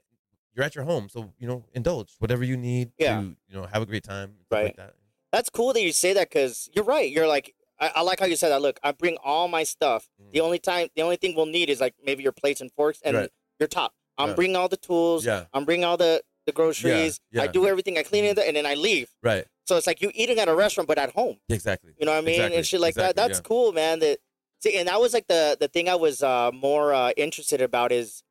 you're at your home, so you know, indulge whatever you need yeah. to, you know, have a great time. Right. Like that. That's cool that you say that because you're right. You're like, I, I like how you said that. Look, I bring all my stuff. Mm. The only time, the only thing we'll need is like maybe your plates and forks and right. your top. I'm yeah. bringing all the tools. Yeah. I'm bringing all the, the groceries. Yeah. Yeah. I do everything. I clean it and then I leave. Right. So it's like you eating at a restaurant, but at home. Exactly. You know what I mean? Exactly. And shit like exactly. that. That's yeah. cool, man. That. See, and that was like the, the thing I was uh, more uh, interested about is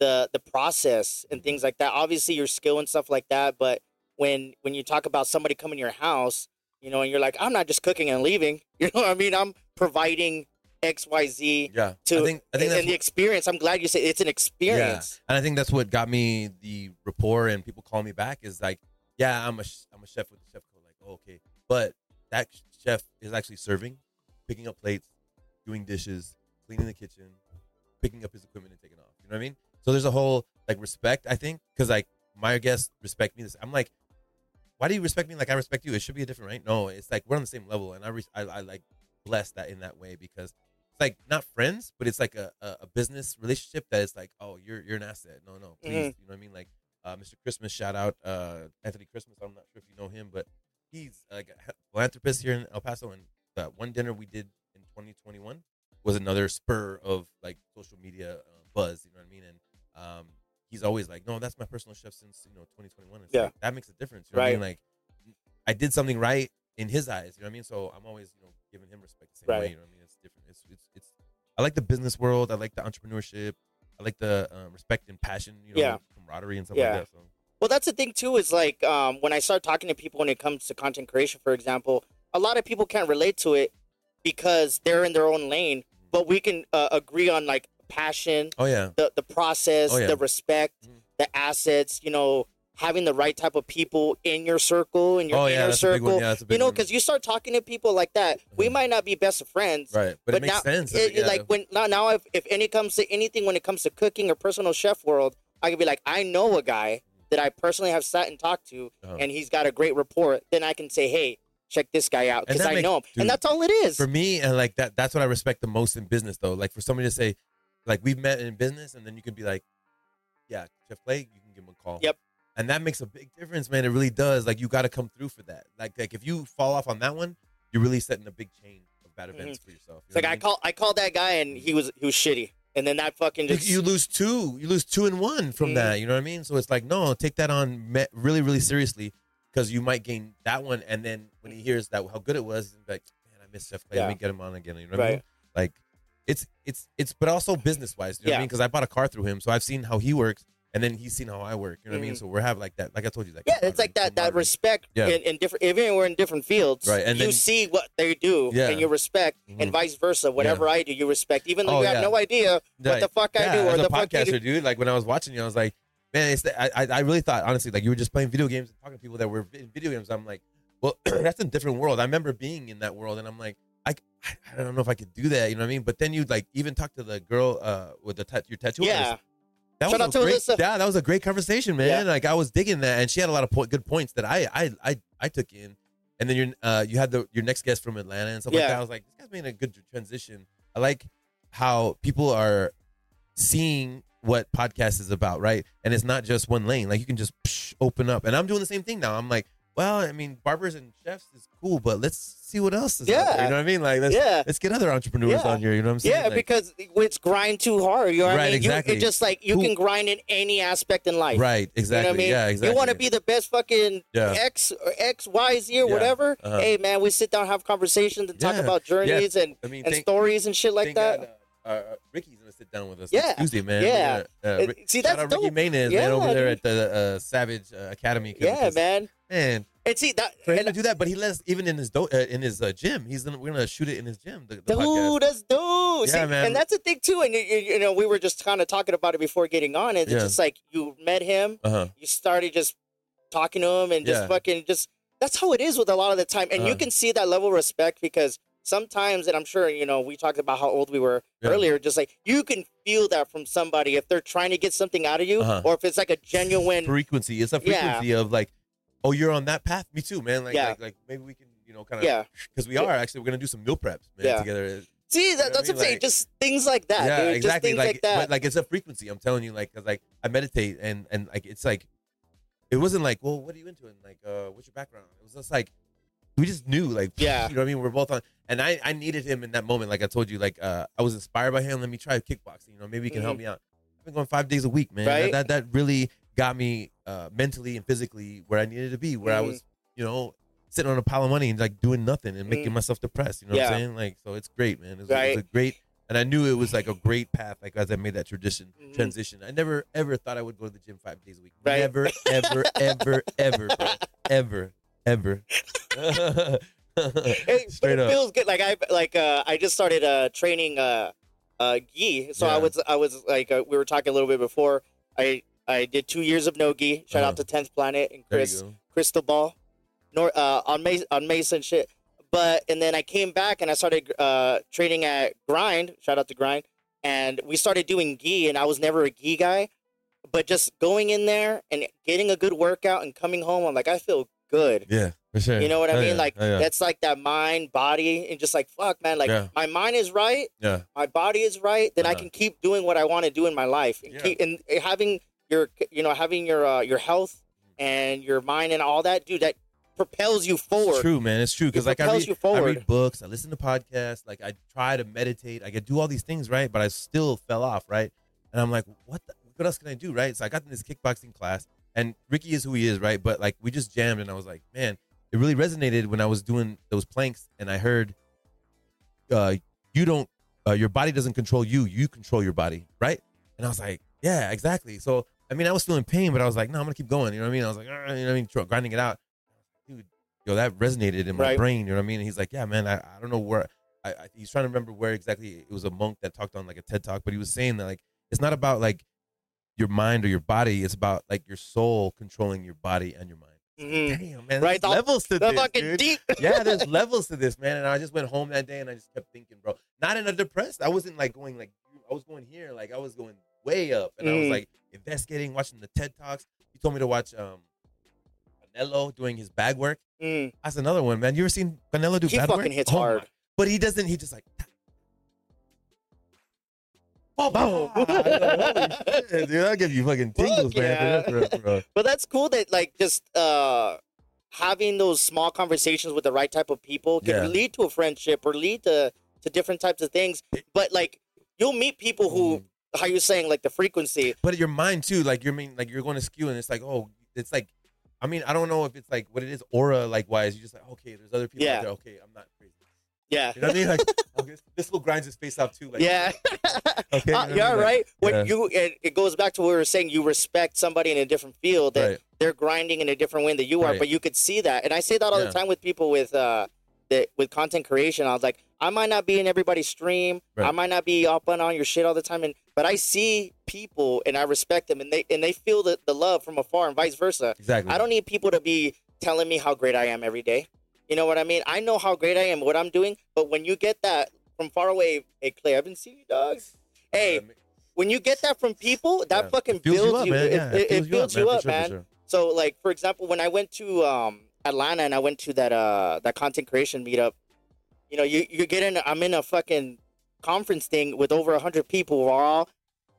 the the process and things like that. Obviously, your skill and stuff like that. But when when you talk about somebody coming to your house, you know, and you're like, I'm not just cooking and leaving. You know what I mean? I'm providing X, Y, Z. Yeah. To, I think, I think and, and the experience. I'm glad you say it's an experience. Yeah. And I think that's what got me the rapport and people call me back is like, yeah, I'm a, I'm a chef with the chef code. Like, oh, okay. But that chef is actually serving, picking up plates, doing dishes, cleaning the kitchen, picking up his equipment and taking off. You know what I mean? So there's a whole like respect, I think, because like my guests respect me. This I'm like, why do you respect me like I respect you? It should be a different, right? No, it's like we're on the same level, and I re- I, I like bless that in that way because it's like not friends, but it's like a, a, a business relationship that is like, oh, you're you're an asset. No, no, please, mm-hmm. you know what I mean? Like uh, Mister Christmas, shout out uh, Anthony Christmas. I'm not sure if you know him, but he's like a philanthropist here in El Paso, and uh, one dinner we did. twenty twenty-one was another spur of like social media uh, buzz, you know what I mean? And um, he's always like, no, that's my personal chef since, you know, twenty twenty-one. It's yeah. like, that makes a difference. You know right. what I mean? Like I did something right in his eyes, you know what I mean? So I'm always, you know, giving him respect the same right. way, you know what I mean? It's different. It's, it's, it's, I like the business world. I like the entrepreneurship. I like the uh, respect and passion, you know, yeah. camaraderie and stuff yeah. like that. So. Well, that's the thing too, is like um, when I start talking to people when it comes to content creation, for example, a lot of people can't relate to it because they're in their own lane, but we can uh, agree on like passion, oh yeah, the the process, oh, yeah. the respect, mm-hmm. the assets, you know, having the right type of people in your circle, in your oh, yeah, inner circle, yeah, you know, because you start talking to people like that, mm-hmm. we might not be best of friends, right? But, but it makes now, sense. It, yeah. Like when now, now if, if any comes to anything, when it comes to cooking or personal chef world, I could be like, I know a guy that I personally have sat and talked to, uh-huh. and he's got a great rapport. Then I can say, hey, check this guy out because I makes, know him. Dude, and that's all it is. For me, and like that, that's what I respect the most in business, though. Like for somebody to say, like, we've met in business, and then you can be like, yeah, Chef Clay, you can give him a call. Yep. And that makes a big difference, man. It really does. Like, you got to come through for that. Like, like if you fall off on that one, you're really setting a big chain of bad events mm-hmm. for yourself. You know like, I, mean? I call I called that guy, and he was he was shitty. And then that fucking just... You, you lose two. You lose two and one from mm-hmm. that. You know what I mean? So it's like, no, take that on really, really seriously. Because you might gain that one, and then when he hears that how good it was, he's like, man, I miss Chef Clay. Yeah. Let me get him on again. You know what right. I mean? Like, it's it's it's, but also business wise. You know yeah. what I mean? Because I bought a car through him, so I've seen how he works, and then he's seen how I work. You know what I mm-hmm. mean? So we're have like that. Like I told you, like yeah, it's like that that respect yeah. in, in different. Even we're in different fields, right? And you then, see what they do, yeah. and you respect, mm-hmm. and vice versa. Whatever yeah. I do, you respect, even though oh, you have yeah. no idea like, what the fuck yeah, I do or the fuck you do. Dude, like when I was watching you, I was like. Man, it's the, I I really thought, honestly, like you were just playing video games and talking to people that were in video games. I'm like, well, that's a different world. I remember being in that world, and I'm like, I, I don't know if I could do that. You know what I mean? But then you'd like even talk to the girl uh, with the tat- your tattoo. Yeah. That Shout was a great, yeah, that was a great conversation, man. Yeah. Like I was digging that, and she had a lot of po- good points that I I I, I took in. And then you uh you had the your next guest from Atlanta and stuff yeah. like that. I was like, this guy's making a good transition. I like how people are seeing what podcast is about, right? And it's not just one lane. Like you can just psh, open up, and I'm doing the same thing now. I'm like, well, I mean, barbers and chefs is cool, but let's see what else is yeah. out there. You know what I mean? Like, let's yeah. let's get other entrepreneurs yeah. on here. You know what I'm saying? Yeah, like, because it's grind too hard. You know what right, I mean? Exactly. You, it's just like you Who, can grind in any aspect in life. Right. Exactly. You know what I mean? Yeah. Exactly. You want to be the best fucking yeah. X or X Y Z or yeah. whatever? Uh-huh. Hey, man, we sit down, have conversations, and yeah. talk about journeys yeah. and, I mean, and thank, stories and shit like that. God, uh, uh, Ricky's gonna sit down with us yeah. Tuesday, man. Yeah. Got, uh, see, shout that's out dope. Ricky Menez, yeah, man, over there at the uh, Savage uh, Academy. Yeah, man. Man. And see that for him and, to do that, but he lets even in his do, uh, in his uh, gym. He's gonna, we're gonna shoot it in his gym. The, the dude, that's dope. Yeah, see, man. And that's the thing too. And you, you, you know, we were just kind of talking about it before getting on. And yeah. it's just like you met him, uh-huh. you started just talking to him, and just yeah. fucking just. That's how it is with a lot of the time, and uh-huh. you can see that level of respect because sometimes, and I'm sure you know, we talked about how old we were yeah. earlier. Just like you can feel that from somebody if they're trying to get something out of you, uh-huh. or if it's like a genuine frequency. It's a frequency yeah. of like. Oh, you're on that path? Me too, man. Like, yeah. like, like maybe we can, you know, kind of, yeah. because we are actually, we're going to do some meal preps, man, yeah. together. See, that, you know that's what I'm saying. Like, just things like that. Yeah, dude. Exactly. Just things like, like that. But, like, it's a frequency. I'm telling you, like, because, like, I meditate and, and, like, it's like, it wasn't like, well, what are you into? And, like, uh, what's your background? It was just like, we just knew, like, yeah. you know what I mean? We're both on, and I, I needed him in that moment. Like I told you, like, uh, I was inspired by him. Let me try kickboxing. You know, maybe he can mm-hmm. help me out. I've been going five days a week, man. Right? That, that, that really got me uh mentally and physically where I needed to be, where mm-hmm. I was, you know, sitting on a pile of money and like doing nothing and making mm-hmm. myself depressed, you know yeah. what I'm saying? Like, so it's great, man. It's right. it a great, and I knew it was like a great path, like as I made that tradition mm-hmm. transition. I never ever thought I would go to the gym five days a week. Right. Never, ever, ever, ever, bro. ever, ever. Hey, straight up. It feels good. Like I like uh I just started uh training uh uh gi. So yeah. I was I was like uh, we were talking a little bit before. I I did two years of no-gi. Shout uh-huh. out to tenth Planet and Chris Crystal Ball Nor uh, on Mason on Mason shit. But and then I came back and I started uh, training at Grind. Shout out to Grind. And we started doing gi, and I was never a gi guy, but just going in there and getting a good workout and coming home, I'm like, I feel good. Yeah, for sure. You know what I oh, mean? Yeah. Like oh, yeah. that's like that mind, body, and just like fuck, man. Like yeah. my mind is right. Yeah. My body is right. Then uh-huh. I can keep doing what I want to do in my life and yeah. keep and having. Your, you know, having your uh, your health and your mind and all that, dude, that propels you forward. It's true, man. It's true because it like I read, I read books, I listen to podcasts, like I try to meditate, I could do all these things, right? But I still fell off, right? And I'm like, what? The, what else can I do, right? So I got in this kickboxing class, and Ricky is who he is, right? But like we just jammed, and I was like, man, it really resonated when I was doing those planks, and I heard, uh, you don't, uh, your body doesn't control you, you control your body, right? And I was like, yeah, exactly. So. I mean, I was still in pain, but I was like, no, I'm going to keep going. You know what I mean? I was like, you know what I mean? Grinding it out. Dude, yo, that resonated in my right. brain. You know what I mean? And he's like, yeah, man, I, I don't know where. I, I He's trying to remember where exactly. It was a monk that talked on like a TED Talk, but he was saying that like, it's not about like your mind or your body. It's about like your soul controlling your body and your mind. Mm-hmm. Damn, man. Right, there's levels to this, dude. Deep. Yeah, there's levels to this, man. And I just went home that day and I just kept thinking, bro, not in a depressed. I wasn't like going like, I was going here. Like I was going way up. And mm. I was like investigating, watching the TED Talks. You told me to watch um Vanello doing his bag work. Mm. That's another one, man. You ever seen Vanello do he bag work? He fucking hits oh, hard. My. But he doesn't, he just like oh, wow. Like, shit, dude, I'll give you fucking tingles, Look, man. Yeah. That's rough, but that's cool that like just uh having those small conversations with the right type of people can yeah. lead to a friendship or lead to, to different types of things. But like you'll meet people who mm. how you saying like the frequency, but your mind too. Like you're mean, like you're going to skew, and it's like, oh, it's like, I mean, I don't know if it's like what it is, aura like wise. You just like, okay, there's other people yeah. out there. Okay, I'm not crazy. Yeah, you know what I mean. Like okay, this will grind his face out too. Like, yeah, okay, uh, you know you're I mean? Right. Like, when yeah. you, it, it goes back to what we were saying. You respect somebody in a different field that right. they're grinding in a different way than you are, right. but you could see that. And I say that all yeah. the time with people with uh, that with content creation. I was like, I might not be in everybody's stream. Right. I might not be up and on your shit all the time, and but I see people and I respect them, and they and they feel the, the love from afar, and vice versa. Exactly. I don't need people to be telling me how great I am every day. You know what I mean? I know how great I am, what I'm doing, but when you get that from far away, hey Clay, I've been seeing you, dogs. Hey, when you get that from people, that yeah. fucking builds you. It builds you up, man. So, like for example, when I went to um, Atlanta and I went to that uh, that content creation meetup. You know, you, you get in, I'm in a fucking conference thing with over one hundred people who are all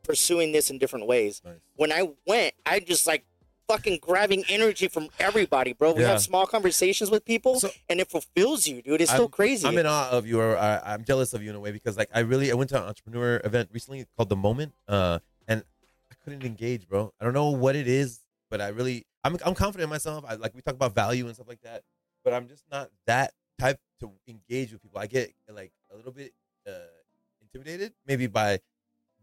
pursuing this in different ways. Nice. When I went, I just like fucking grabbing energy from everybody, bro. We yeah. have small conversations with people so, and it fulfills you, dude. It's I'm, so crazy. I'm in awe of you, or I, I'm jealous of you in a way because like I really, I went to an entrepreneur event recently called The Moment uh, and I couldn't engage, bro. I don't know what it is, but I really, I'm, I'm confident in myself. I like, we talk about value and stuff like that, but I'm just not that type to engage with people. I get like a little bit uh intimidated maybe by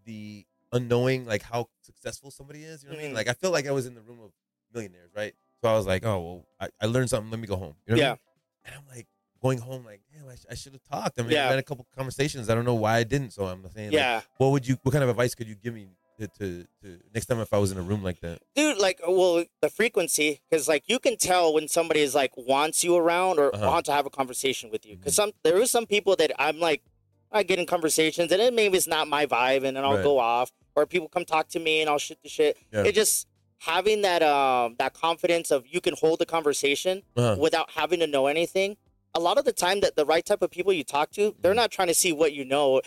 the unknowing, like how successful somebody is. You know what mm-hmm. I mean? Like, I feel like I was in the room of millionaires, right? So I was like, oh, well, I, I learned something. Let me go home. You know what yeah. I mean? And I'm like going home, like, damn, I, sh- I should have talked. I mean, yeah. I had a couple conversations. I don't know why I didn't. So I'm saying, yeah. like, what would you, what kind of advice could you give me to, to, to next time if I was in a room like that? Dude, like, well, the frequency, because like you can tell when somebody is like wants you around or uh-huh. wants to have a conversation with you. Because mm-hmm. some there is some people that I'm like, I get in conversations and it maybe it's not my vibe and then I'll right. go off, or people come talk to me and I'll shit the shit. Yeah. It just having that um that confidence of you can hold the conversation uh-huh. without having to know anything. A lot of the time that the right type of people you talk to, they're not trying to see what you know, or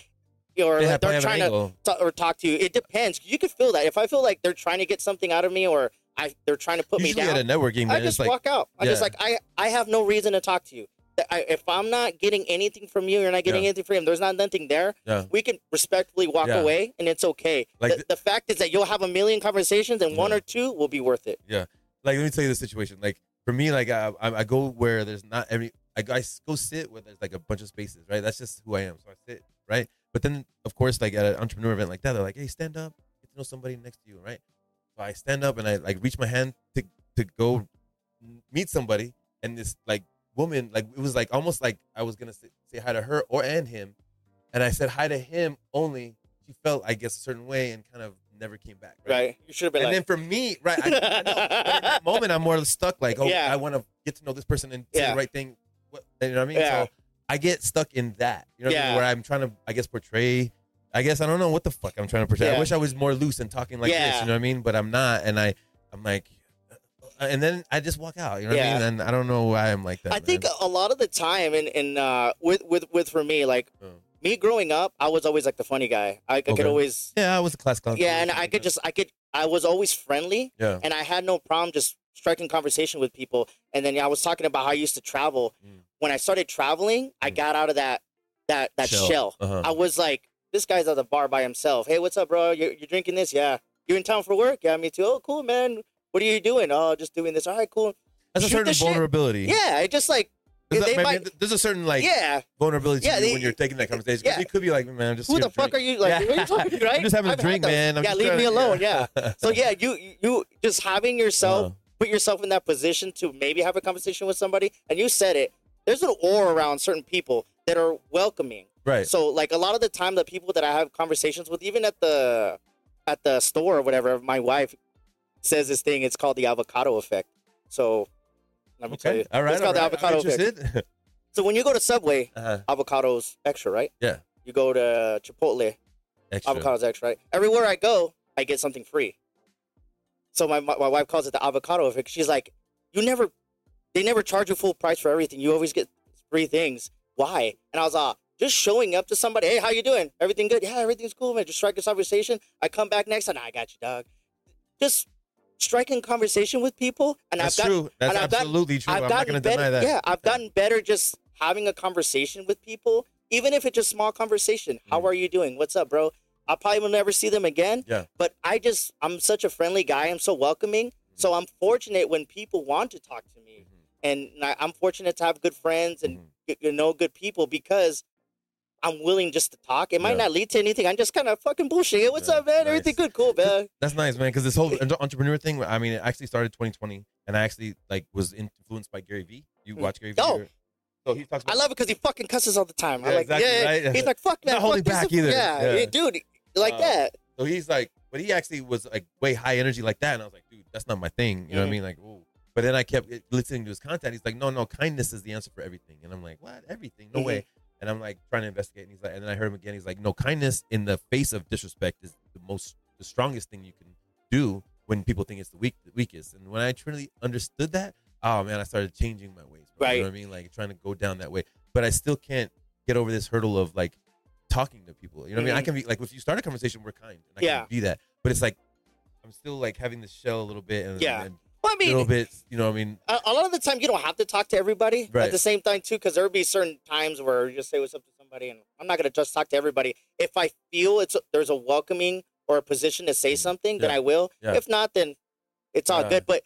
yeah, like they're trying to t- or talk to you. It depends. You can feel that. If I feel like they're trying to get something out of me, or I they're trying to put Usually me down at a networking, man, I just like, walk out. I yeah. just like I I have no reason to talk to you. I, if I'm not getting anything from you, you're not getting yeah. anything from him. There's not nothing there. Yeah. We can respectfully walk yeah. away, and it's okay. Like the, th- the fact is that you'll have a million conversations, and yeah. one or two will be worth it. Yeah. Like, let me tell you the situation. Like for me, like I, I, I go where there's not every. I, I go sit where there's like a bunch of spaces, right? That's just who I am. So I sit, right? But then, of course, like at an entrepreneur event like that, they're like, "Hey, stand up. Get to know somebody next to you," right? So I stand up and I like reach my hand to to go meet somebody, and this like. woman, like it was like almost like I was gonna say, say hi to her or and him, and I said hi to him only. She felt, I guess, a certain way and kind of never came back. Right, right. You should have been. And like... then for me, right, I, I know, at that moment I'm more stuck. Like, oh, yeah. I want to get to know this person and do yeah. the right thing. What, you know what I mean? Yeah. So I get stuck in that. You know what yeah. I mean? Where I'm trying to, I guess, portray. I guess I don't know what the fuck I'm trying to portray. Yeah. I wish I was more loose and talking like yeah. this. You know what I mean? But I'm not, and I, I'm like. And then I just walk out, you know yeah. what I mean? And I don't know why I'm like that. I man. think a lot of the time, and, and uh, with, with, with for me, like oh. me growing up, I was always like the funny guy. I, I okay. could always. Yeah, I was a class clown. Yeah, and I could guy. just, I could, I was always friendly. Yeah. And I had no problem just striking conversation with people. And then yeah, I was talking about how I used to travel. Mm. When I started traveling, mm. I got out of that, that, that shell. shell. Uh-huh. I was like, this guy's at the bar by himself. Hey, what's up, bro? You're, you're drinking this? Yeah. You're in town for work? Yeah, me too. Oh, cool, man. What are you doing? Oh, just doing this. All right, cool. That's Shoot a certain vulnerability. Shit. Yeah, it just like that, they man, might... there's a certain like yeah. vulnerability yeah, to you they, when you're taking that conversation. Yeah. You could be like, man, I'm just who the fuck drink. are you? Like, yeah. what are you talking to? Right? I'm just having a I've drink, man. I'm yeah, just leave trying, me alone. Yeah. yeah. So yeah, you you just having yourself uh-huh. put yourself in that position to maybe have a conversation with somebody, and you said it. There's an aura around certain people that are welcoming. Right. So like a lot of the time, the people that I have conversations with, even at the at the store or whatever, my wife. Says this thing. It's called the avocado effect. So let me okay. tell you. All right, it's called all right. the avocado effect. So when you go to Subway, uh-huh. avocados extra, right? Yeah. You go to Chipotle, extra. Avocados extra, right? Everywhere I go, I get something free. So my my wife calls it the avocado effect. She's like, you never, they never charge you full price for everything. You always get free things. Why? And I was like, just showing up to somebody. Hey, how you doing? Everything good? Yeah, everything's cool, man. Just strike this conversation. I come back next time. Nah, I got you, dog. Just. Striking conversation with people, and that's I've gotten, true. That's I've absolutely gotten, true. I've I'm not going to deny that. Yeah, I've yeah. gotten better just having a conversation with people, even if it's just small conversation. Mm. How are you doing? What's up, bro? I probably will never see them again. Yeah. But I just, I'm such a friendly guy. I'm so welcoming. Mm. So I'm fortunate when people want to talk to me, mm-hmm. and I'm fortunate to have good friends and mm. you know good people because. I'm willing just to talk. It might yeah. not lead to anything. I'm just kind of fucking bullshit. Hey, what's yeah, up, man? Nice. Everything good, cool, man. That's nice, man. Because this whole entrepreneur thing, I mean, it actually started twenty twenty, and I actually like was influenced by Gary Vee. You watch Gary Vee? Oh, no. So he talks. About- I love it because he fucking cusses all the time. Yeah, I like, exactly, yeah, right? He's like, fuck that. Not holding back either. Yeah, yeah, dude, like uh, that. So he's like, but he actually was like way high energy like that, and I was like, dude, that's not my thing. You mm-hmm. know what I mean? Like, ooh. But then I kept listening to his content. He's like, no, no, kindness is the answer for everything, and I'm like, what? Everything? No mm-hmm. way. And I'm like trying to investigate, and he's like, and then I heard him again. He's like, no, kindness in the face of disrespect is the most, the strongest thing you can do when people think it's the weak, the weakest. And when I truly understood that, oh man, I started changing my ways. Bro. Right. You know what I mean? Like trying to go down that way, but I still can't get over this hurdle of like talking to people. You know what mm-hmm. I mean? I can be like, if you start a conversation, we're kind, and I yeah. can be that. But it's like I'm still like having this shell a little bit, and yeah. And, well, I mean, a little bit, you know what I mean? A, a lot of the time, you don't have to talk to everybody right. at the same time, too, because there'll be certain times where you just say what's up to somebody, and I'm not going to just talk to everybody. If I feel it's a, there's a welcoming or a position to say something, yeah. then I will. Yeah. If not, then it's all yeah. good. But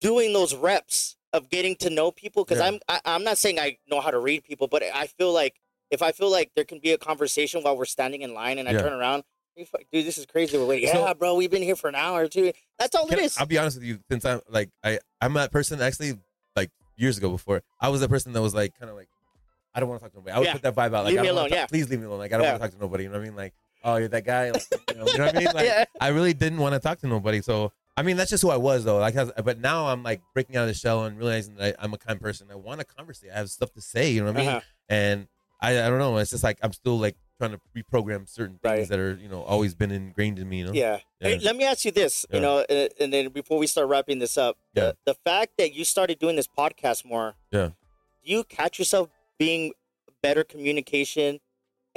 doing those reps of getting to know people, because yeah. I'm, I, I'm not saying I know how to read people, but I feel like if I feel like there can be a conversation while we're standing in line and I yeah. turn around, Dude, this is crazy. We're waiting. Yeah, so, bro, we've been here for an hour or two. That's all it is. I, I'll be honest with you. Since I'm like, I, I'm that person actually, like years ago before, I was the person that was like, kind of like, I don't want to talk to nobody. I would yeah. put that vibe out. Like, leave I don't me alone. Talk, yeah. Please leave me alone. Like, I don't yeah. want to talk to nobody. You know what I mean? Like, oh, you're that guy. Like, you, know, you know what I mean? Like, yeah. I really didn't want to talk to nobody. So, I mean, that's just who I was, though. Like, but now I'm like breaking out of the shell and realizing that I, I'm a kind person. I want to conversate. I have stuff to say. You know what I mean? Uh-huh. And I, I don't know. It's just like I'm still like trying to reprogram certain things right. that are, you know, always been ingrained in me. You know? Yeah. yeah. Hey, let me ask you this. Yeah. You know, and, and then before we start wrapping this up, yeah. the, the fact that you started doing this podcast more, yeah, do you catch yourself being better communication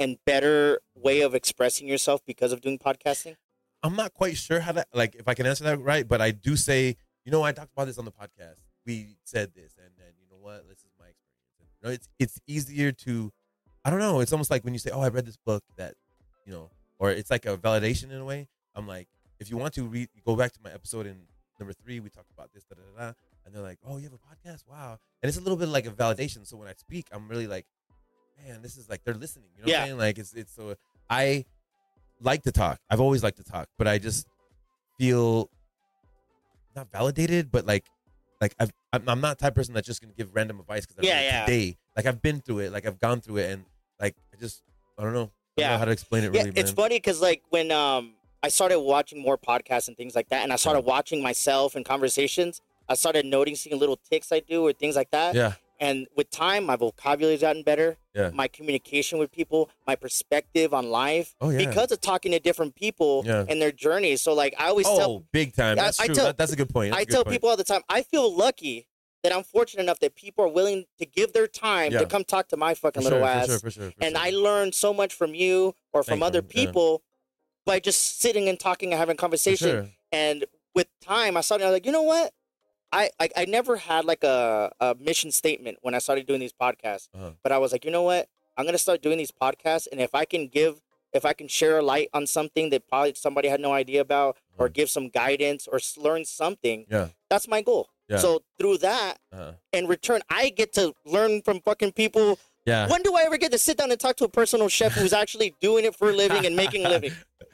and better way of expressing yourself because of doing podcasting? I'm not quite sure how that, like, if I can answer that right, but I do say, you know, I talked about this on the podcast. We said this, and and you know what? This is my experience. You know, it's it's easier to, I don't know. It's almost like when you say, "Oh, I read this book," that, you know, or it's like a validation in a way. I'm like, if you want to read, go back to my episode in number three. We talked about this, da da da, and they're like, "Oh, you have a podcast? Wow!" And it's a little bit like a validation. So when I speak, I'm really like, man, this is like they're listening. You know yeah. what I mean? Like it's it's so I. like to talk. I've always liked to talk, but I just feel not validated, but like, like I've, I'm, I'm not the type of person that's just going to give random advice. Cause I'm yeah, like, yeah. today, like I've been through it. Like I've gone through it. And like, I just, I don't know, I yeah. don't know how to explain it. Really, yeah, it's man. funny. Cause like when, um, I started watching more podcasts and things like that. And I started yeah. watching myself in conversations. I started noticing little tics I do or things like that. Yeah. And with time, my vocabulary's gotten better. Yeah. My communication with people, my perspective on life, oh, yeah. because of talking to different people yeah. and their journeys. So, like, I always oh, tell... Oh, big time. That's I, true. I tell, that, that's a good point. That's I good tell point. people all the time, I feel lucky that I'm fortunate enough that people are willing to give their time yeah. to come talk to my fucking for little sure, ass. For sure, for sure, for and sure. I learn so much from you or from Thanks, other man. people yeah. by just sitting and talking and having conversation. Sure. And with time, I started, I was like, you know what? I, I I never had like a, a mission statement when I started doing these podcasts, uh-huh. but I was like, you know what? I'm going to start doing these podcasts. And if I can give, if I can share a light on something that probably somebody had no idea about uh-huh. or give some guidance or learn something, yeah. that's my goal. Yeah. So through that, uh-huh. in return, I get to learn from fucking people. Yeah. When do I ever get to sit down and talk to a personal chef who's actually doing it for a living and making a living?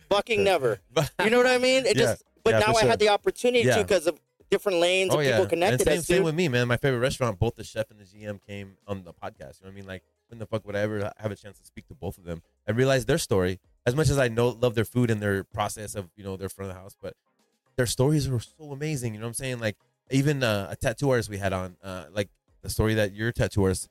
Fucking never. You know what I mean? It yeah. just. But yeah, now I sure. had the opportunity yeah. to because of different lanes oh, of people yeah. connected. And same, us, same with me, man. My favorite restaurant, both the chef and the G M came on the podcast. You know what I mean? Like, when the fuck would I ever have a chance to speak to both of them? I realized their story. As much as I know, love their food and their process of, you know, their front of the house, but their stories were so amazing. You know what I'm saying? Like, even uh, a tattoo artist we had on, uh, like the story that your tattoo artist,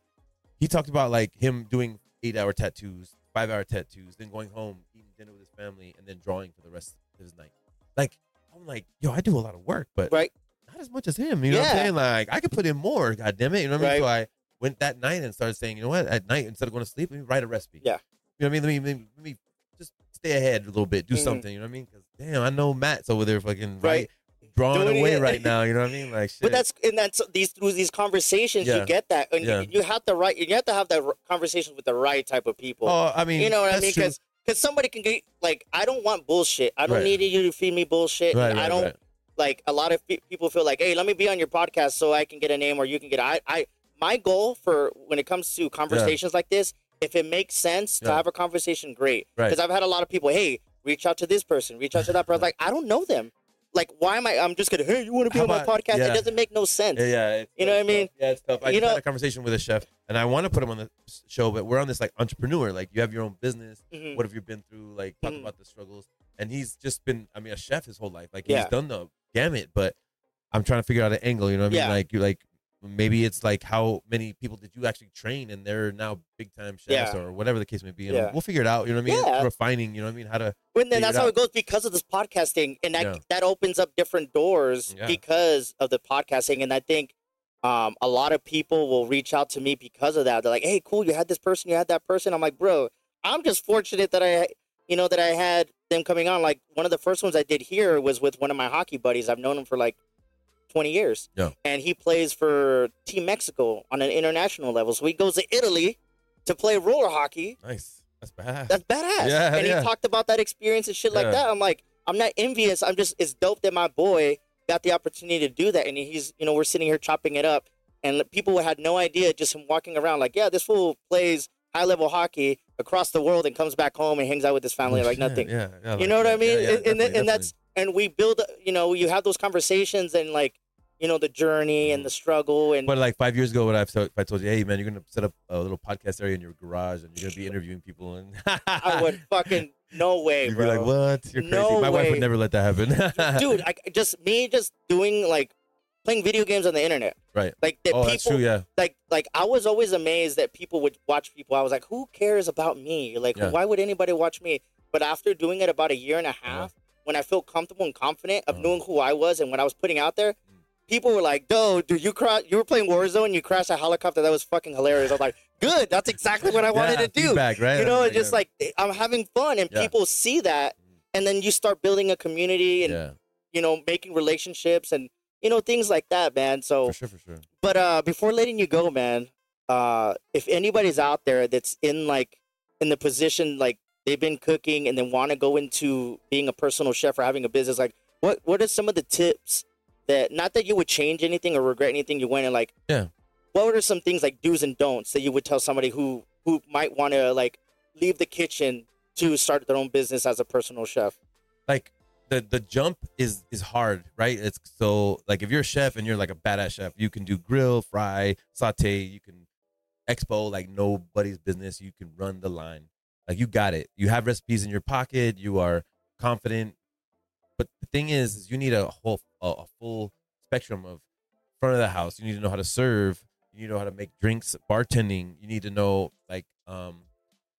he talked about like him doing eight hour tattoos, five hour tattoos, then going home, eating dinner with his family, and then drawing for the rest of his night. Like, I'm like, yo, I do a lot of work, but right. not as much as him. You know yeah. what I'm saying? Like, I could put in more, God damn it. You know what I mean? Right. So I went that night and started saying, you know what? At night, instead of going to sleep, let me write a recipe. Yeah. You know what I mean? Let me, let me, let me just stay ahead a little bit, do mm-hmm. something. You know what I mean? Because, damn, I know Matt's over there fucking right, right drawing Doing away it. right now. You know what I mean? Like, shit. But that's, and that's these, through these conversations, yeah. you get that. And yeah. you, you have to write, you have to have that conversation with the right type of people. Oh, I mean, you know what I mean? Because, because somebody can get, like, I don't want bullshit. I don't right. need you to feed me bullshit. Right, and right, I don't. Right. Like, a lot of people feel like, hey, let me be on your podcast so I can get a name or you can get a, I, I, my goal for when it comes to conversations yeah. like this, if it makes sense yeah. to have a conversation, great. Because right. I've had a lot of people, hey, reach out to this person, reach out to that person. Like, I don't know them. Like, why am I, I'm just going to, hey, you want to be How on my about, podcast? Yeah. It doesn't make no sense. Yeah, yeah it's, You know it's what I mean? Tough. Yeah, it's tough. I you just know, had a conversation with a chef, and I want to put him on the show, but we're on this, like, entrepreneur. Like, you have your own business. Mm-hmm. What have you been through? Like, talk mm-hmm. about the struggles. And he's just been, I mean, a chef his whole life. Like, yeah. he's done the gamut, but I'm trying to figure out an angle. You know what I mean? Yeah. Like, you like, maybe it's like, how many people did you actually train? And they're now big time chefs yeah. or whatever the case may be. And yeah. we'll figure it out. You know what I mean? Yeah. Refining, you know what I mean? How to. And then that's it how it goes because of this podcasting. And that, yeah. that opens up different doors yeah. because of the podcasting. And I think um, a lot of people will reach out to me because of that. They're like, hey, cool. You had this person. You had that person. I'm like, bro, I'm just fortunate that I, you know, that I had them coming on. Like, one of the first ones I did here was with one of my hockey buddies. I've known him for like twenty years yeah. and he plays for Team Mexico on an international level. So he goes to Italy to play roller hockey. Nice. That's badass. That's badass. Yeah, and yeah. he talked about that experience and shit yeah. like that. I'm like, I'm not envious. I'm just, it's dope that my boy got the opportunity to do that. And he's, you know, we're sitting here chopping it up and people had no idea just him walking around like, yeah, this fool plays high level hockey. across the world and comes back home and hangs out with his family oh, like sure. nothing. Yeah, yeah, you know like, what I mean? Yeah, yeah, and, and, the, and that's and we build. You know, you have those conversations and like you know the journey and the struggle. And but like five years ago, when I've told, if I told you, hey man, you're gonna set up a little podcast area in your garage and you're gonna be interviewing people, and I would fucking. No way, You'd bro. You'd be like, what? You're crazy. No My way. wife would never let that happen. Dude, I just me just doing like playing video games on the internet. Right. Like that oh, people that's true, yeah. like like I was always amazed that people would watch people. I was like, who cares about me? Like yeah. why would anybody watch me? But after doing it about a year and a half, uh-huh. when I felt comfortable and confident of uh-huh. knowing who I was and what I was putting out there, people were like, dude, dude, you cra- you were playing Warzone and you crashed a helicopter. That was fucking hilarious. I was like, good. That's exactly what I wanted yeah, to do. Feedback, right? You know, yeah, it's just yeah. like I'm having fun and yeah. people see that. And then you start building a community and, yeah. you know, making relationships and, you know, things like that, man. So, for sure, for sure. But uh, before letting you go, man, uh, if anybody's out there that's in like in the position, like they've been cooking and then want to go into being a personal chef or having a business, like what, what are some of the tips? That not that you would change anything or regret anything you went and like yeah what are some things like do's and don'ts that you would tell somebody who who might want to like leave the kitchen to start their own business as a personal chef? Like the the jump is is hard, right? It's so like if you're a chef and you're like a badass chef, you can do grill, fry, saute, you can expo like nobody's business, you can run the line, like you got it, you have recipes in your pocket, you are confident. But the thing is, is you need a whole a, a full spectrum of front of the house. You need to know how to serve. You need to know how to make drinks, bartending. You need to know like um,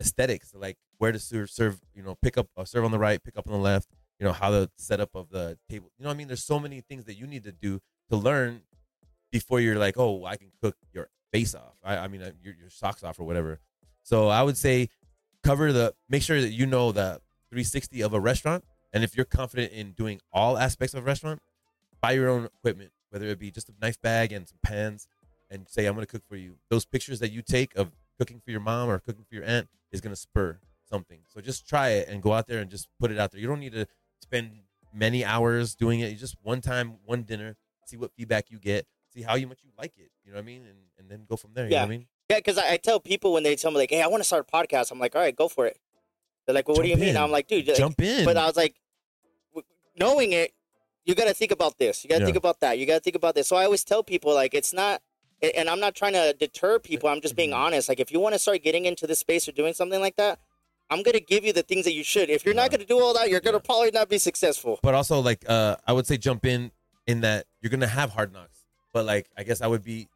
aesthetics, like where to serve, serve. You know, pick up, uh, serve on the right, pick up on the left. You know how the setup of the table. You know what I mean? There's so many things that you need to do to learn before you're like, oh, I can cook your face off. I, I mean, uh, your, your socks off or whatever. So I would say cover the, make sure that you know the three sixty of a restaurant. And if you're confident in doing all aspects of a restaurant, buy your own equipment, whether it be just a knife bag and some pans, and say, I'm going to cook for you. Those pictures that you take of cooking for your mom or cooking for your aunt is going to spur something. So just try it and go out there and just put it out there. You don't need to spend many hours doing it. You just one time, one dinner, see what feedback you get, see how much you like it. You know what I mean? And, and then go from there. You yeah. know what I mean? Yeah, because I, I tell people when they tell me, like, hey, I want to start a podcast. I'm like, all right, go for it. They're like, well, what jump do you mean? In. I'm like, dude. Like, jump in. But I was like, knowing it, you got to think about this. You got to yeah. think about that. You got to think about this. So I always tell people, like, it's not, and I'm not trying to deter people. I'm just being mm-hmm. honest. Like, if you want to start getting into this space or doing something like that, I'm going to give you the things that you should. If you're yeah. not going to do all that, you're going to yeah. probably not be successful. But also, like, uh, I would say jump in, in that you're going to have hard knocks. But, like, I guess I would be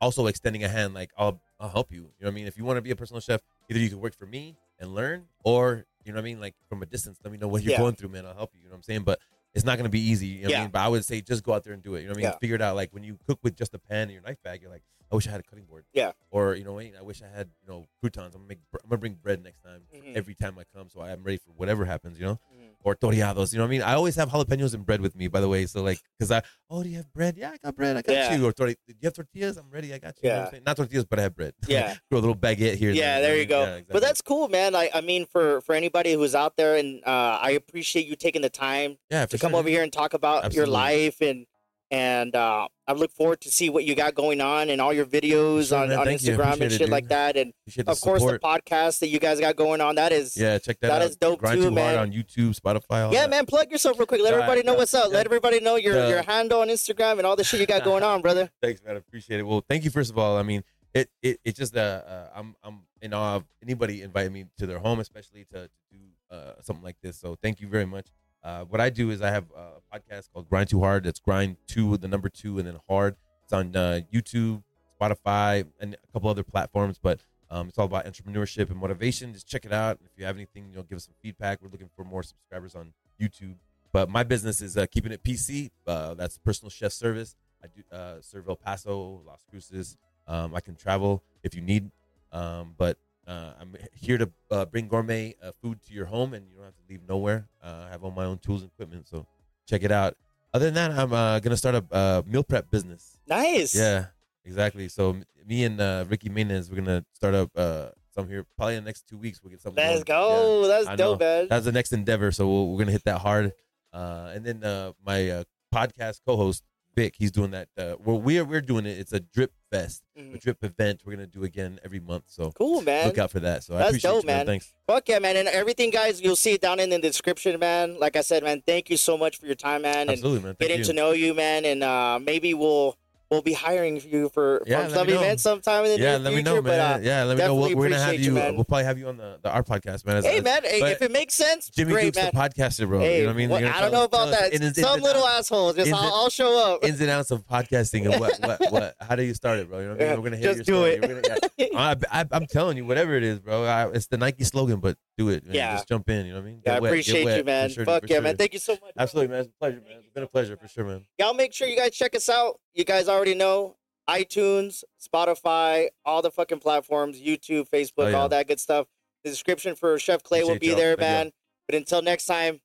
also extending a hand. Like, I'll, I'll help you. You know what I mean? If you want to be a personal chef, either you can work for me and learn, or you know what I mean, like from a distance, let me know what you're yeah. going through, man. I'll help you. You know what I'm saying? But it's not going to be easy. You know yeah. what I mean? But I would say just go out there and do it. You know what I mean? Yeah. Figure it out. Like when you cook with just a pan and your knife bag, you're like, I wish I had a cutting board. Yeah. Or you know what I mean? I wish I had you know croutons. I'm gonna make. I'm gonna bring bread next time. Mm-hmm. Every time I come, so I'm ready for whatever happens. You know. Mm-hmm. Or tortillados. You know what I mean? I always have jalapenos and bread with me, by the way. So like, cause I oh, do you have bread? Yeah, I got bread. I got yeah. you. Or tortillas? Do you have tortillas? I'm ready. I got you. Yeah. You know what I'm saying? Not tortillas, but I have bread. Yeah. Throw a little baguette here. Yeah, there, there you go. Yeah, exactly. But that's cool, man. I I mean, for for anybody who's out there, and uh, I appreciate you taking the time yeah, to come sure. over here and talk about Absolutely. your life, and and uh, I look forward to see what you got going on and all your videos sure, on, on Instagram and shit it, like that, and of course support. the podcast that you guys got going on. That is yeah, check that, that out. Is dope Grind too, too man. Hard on YouTube, Spotify. All yeah, that. man, plug yourself real quick. Let all everybody right, know yeah, what's up. Yeah. Let everybody know your yeah. your handle on Instagram and all the shit you got going on, brother. Thanks, man. I appreciate it. Well, thank you first of all. I mean, it it it's just uh, uh I'm I'm in awe of anybody inviting me to their home, especially to, to do uh something like this. So thank you very much. Uh, what I do is I have a podcast called Grind Too Hard. That's Grind Two with the number two and then hard. It's on uh, YouTube, Spotify, and a couple other platforms. But um, it's all about entrepreneurship and motivation. Just check it out. If you have anything, you know, give us some feedback. We're looking for more subscribers on YouTube. But my business is uh, Keeping It P C. Uh, that's personal chef service. I do uh, serve El Paso, Las Cruces. Um, I can travel if you need. Um, but Uh, I'm here to uh, bring gourmet uh, food to your home, and you don't have to leave nowhere. Uh, I have all my own tools and equipment, so check it out. Other than that, I'm uh, going to start a uh, meal prep business. Nice. Yeah, exactly. So me and uh, Ricky Menez, we're going to start up uh, some here probably in the next two weeks. We'll get something. Let's go. Yeah, That's I dope, know. man. That's the next endeavor, so we'll, we're going to hit that hard. Uh, and then uh, my uh, podcast co-host, Vic, he's doing that. Uh, well, we're we're doing it. It's a drip fest, mm-hmm. a drip event. We're gonna do again every month. So cool, man. Look out for that. So that's I appreciate dope, you, man. man. Thanks. Fuck yeah, man. And everything, guys, you'll see it down in the description, man. Like I said, man, thank you so much for your time, man. Absolutely, and man. Thank getting you. to know you, man. And uh, maybe we'll we'll be hiring you for yeah, some events sometime in the yeah, near let future. Me know, man. But, uh, yeah, let me know. We'll, we're gonna have you. you uh, we'll probably have you on the, the our podcast, man. As, hey, as, man. If it makes sense, Jimmy great, Dukes man. the podcaster, bro. Hey, you know what I mean? Well, I don't know about that. Some, some little asshole. Just I'll, I'll show up. Ins and outs of podcasting and what, what, what? How do you start it, bro? You know what I mean? We're gonna hit your story. Just do it. I, I, I'm telling you, whatever it is, bro. I, it's the Nike slogan, but do it. Man. Yeah. Just jump in. You know what I mean? I appreciate you, man. Fuck yeah, man. Thank you so much. Absolutely, man. It's a pleasure, man. It's been a pleasure for sure, man. Y'all make sure you guys check us out. You guys already know iTunes, Spotify, all the fucking platforms, YouTube, Facebook, oh, yeah. all that good stuff. The description for Chef Clay Appreciate will be y'all. there, man. But until next time,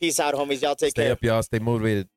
peace out, homies. Y'all take Stay care. Stay up, y'all. Stay motivated.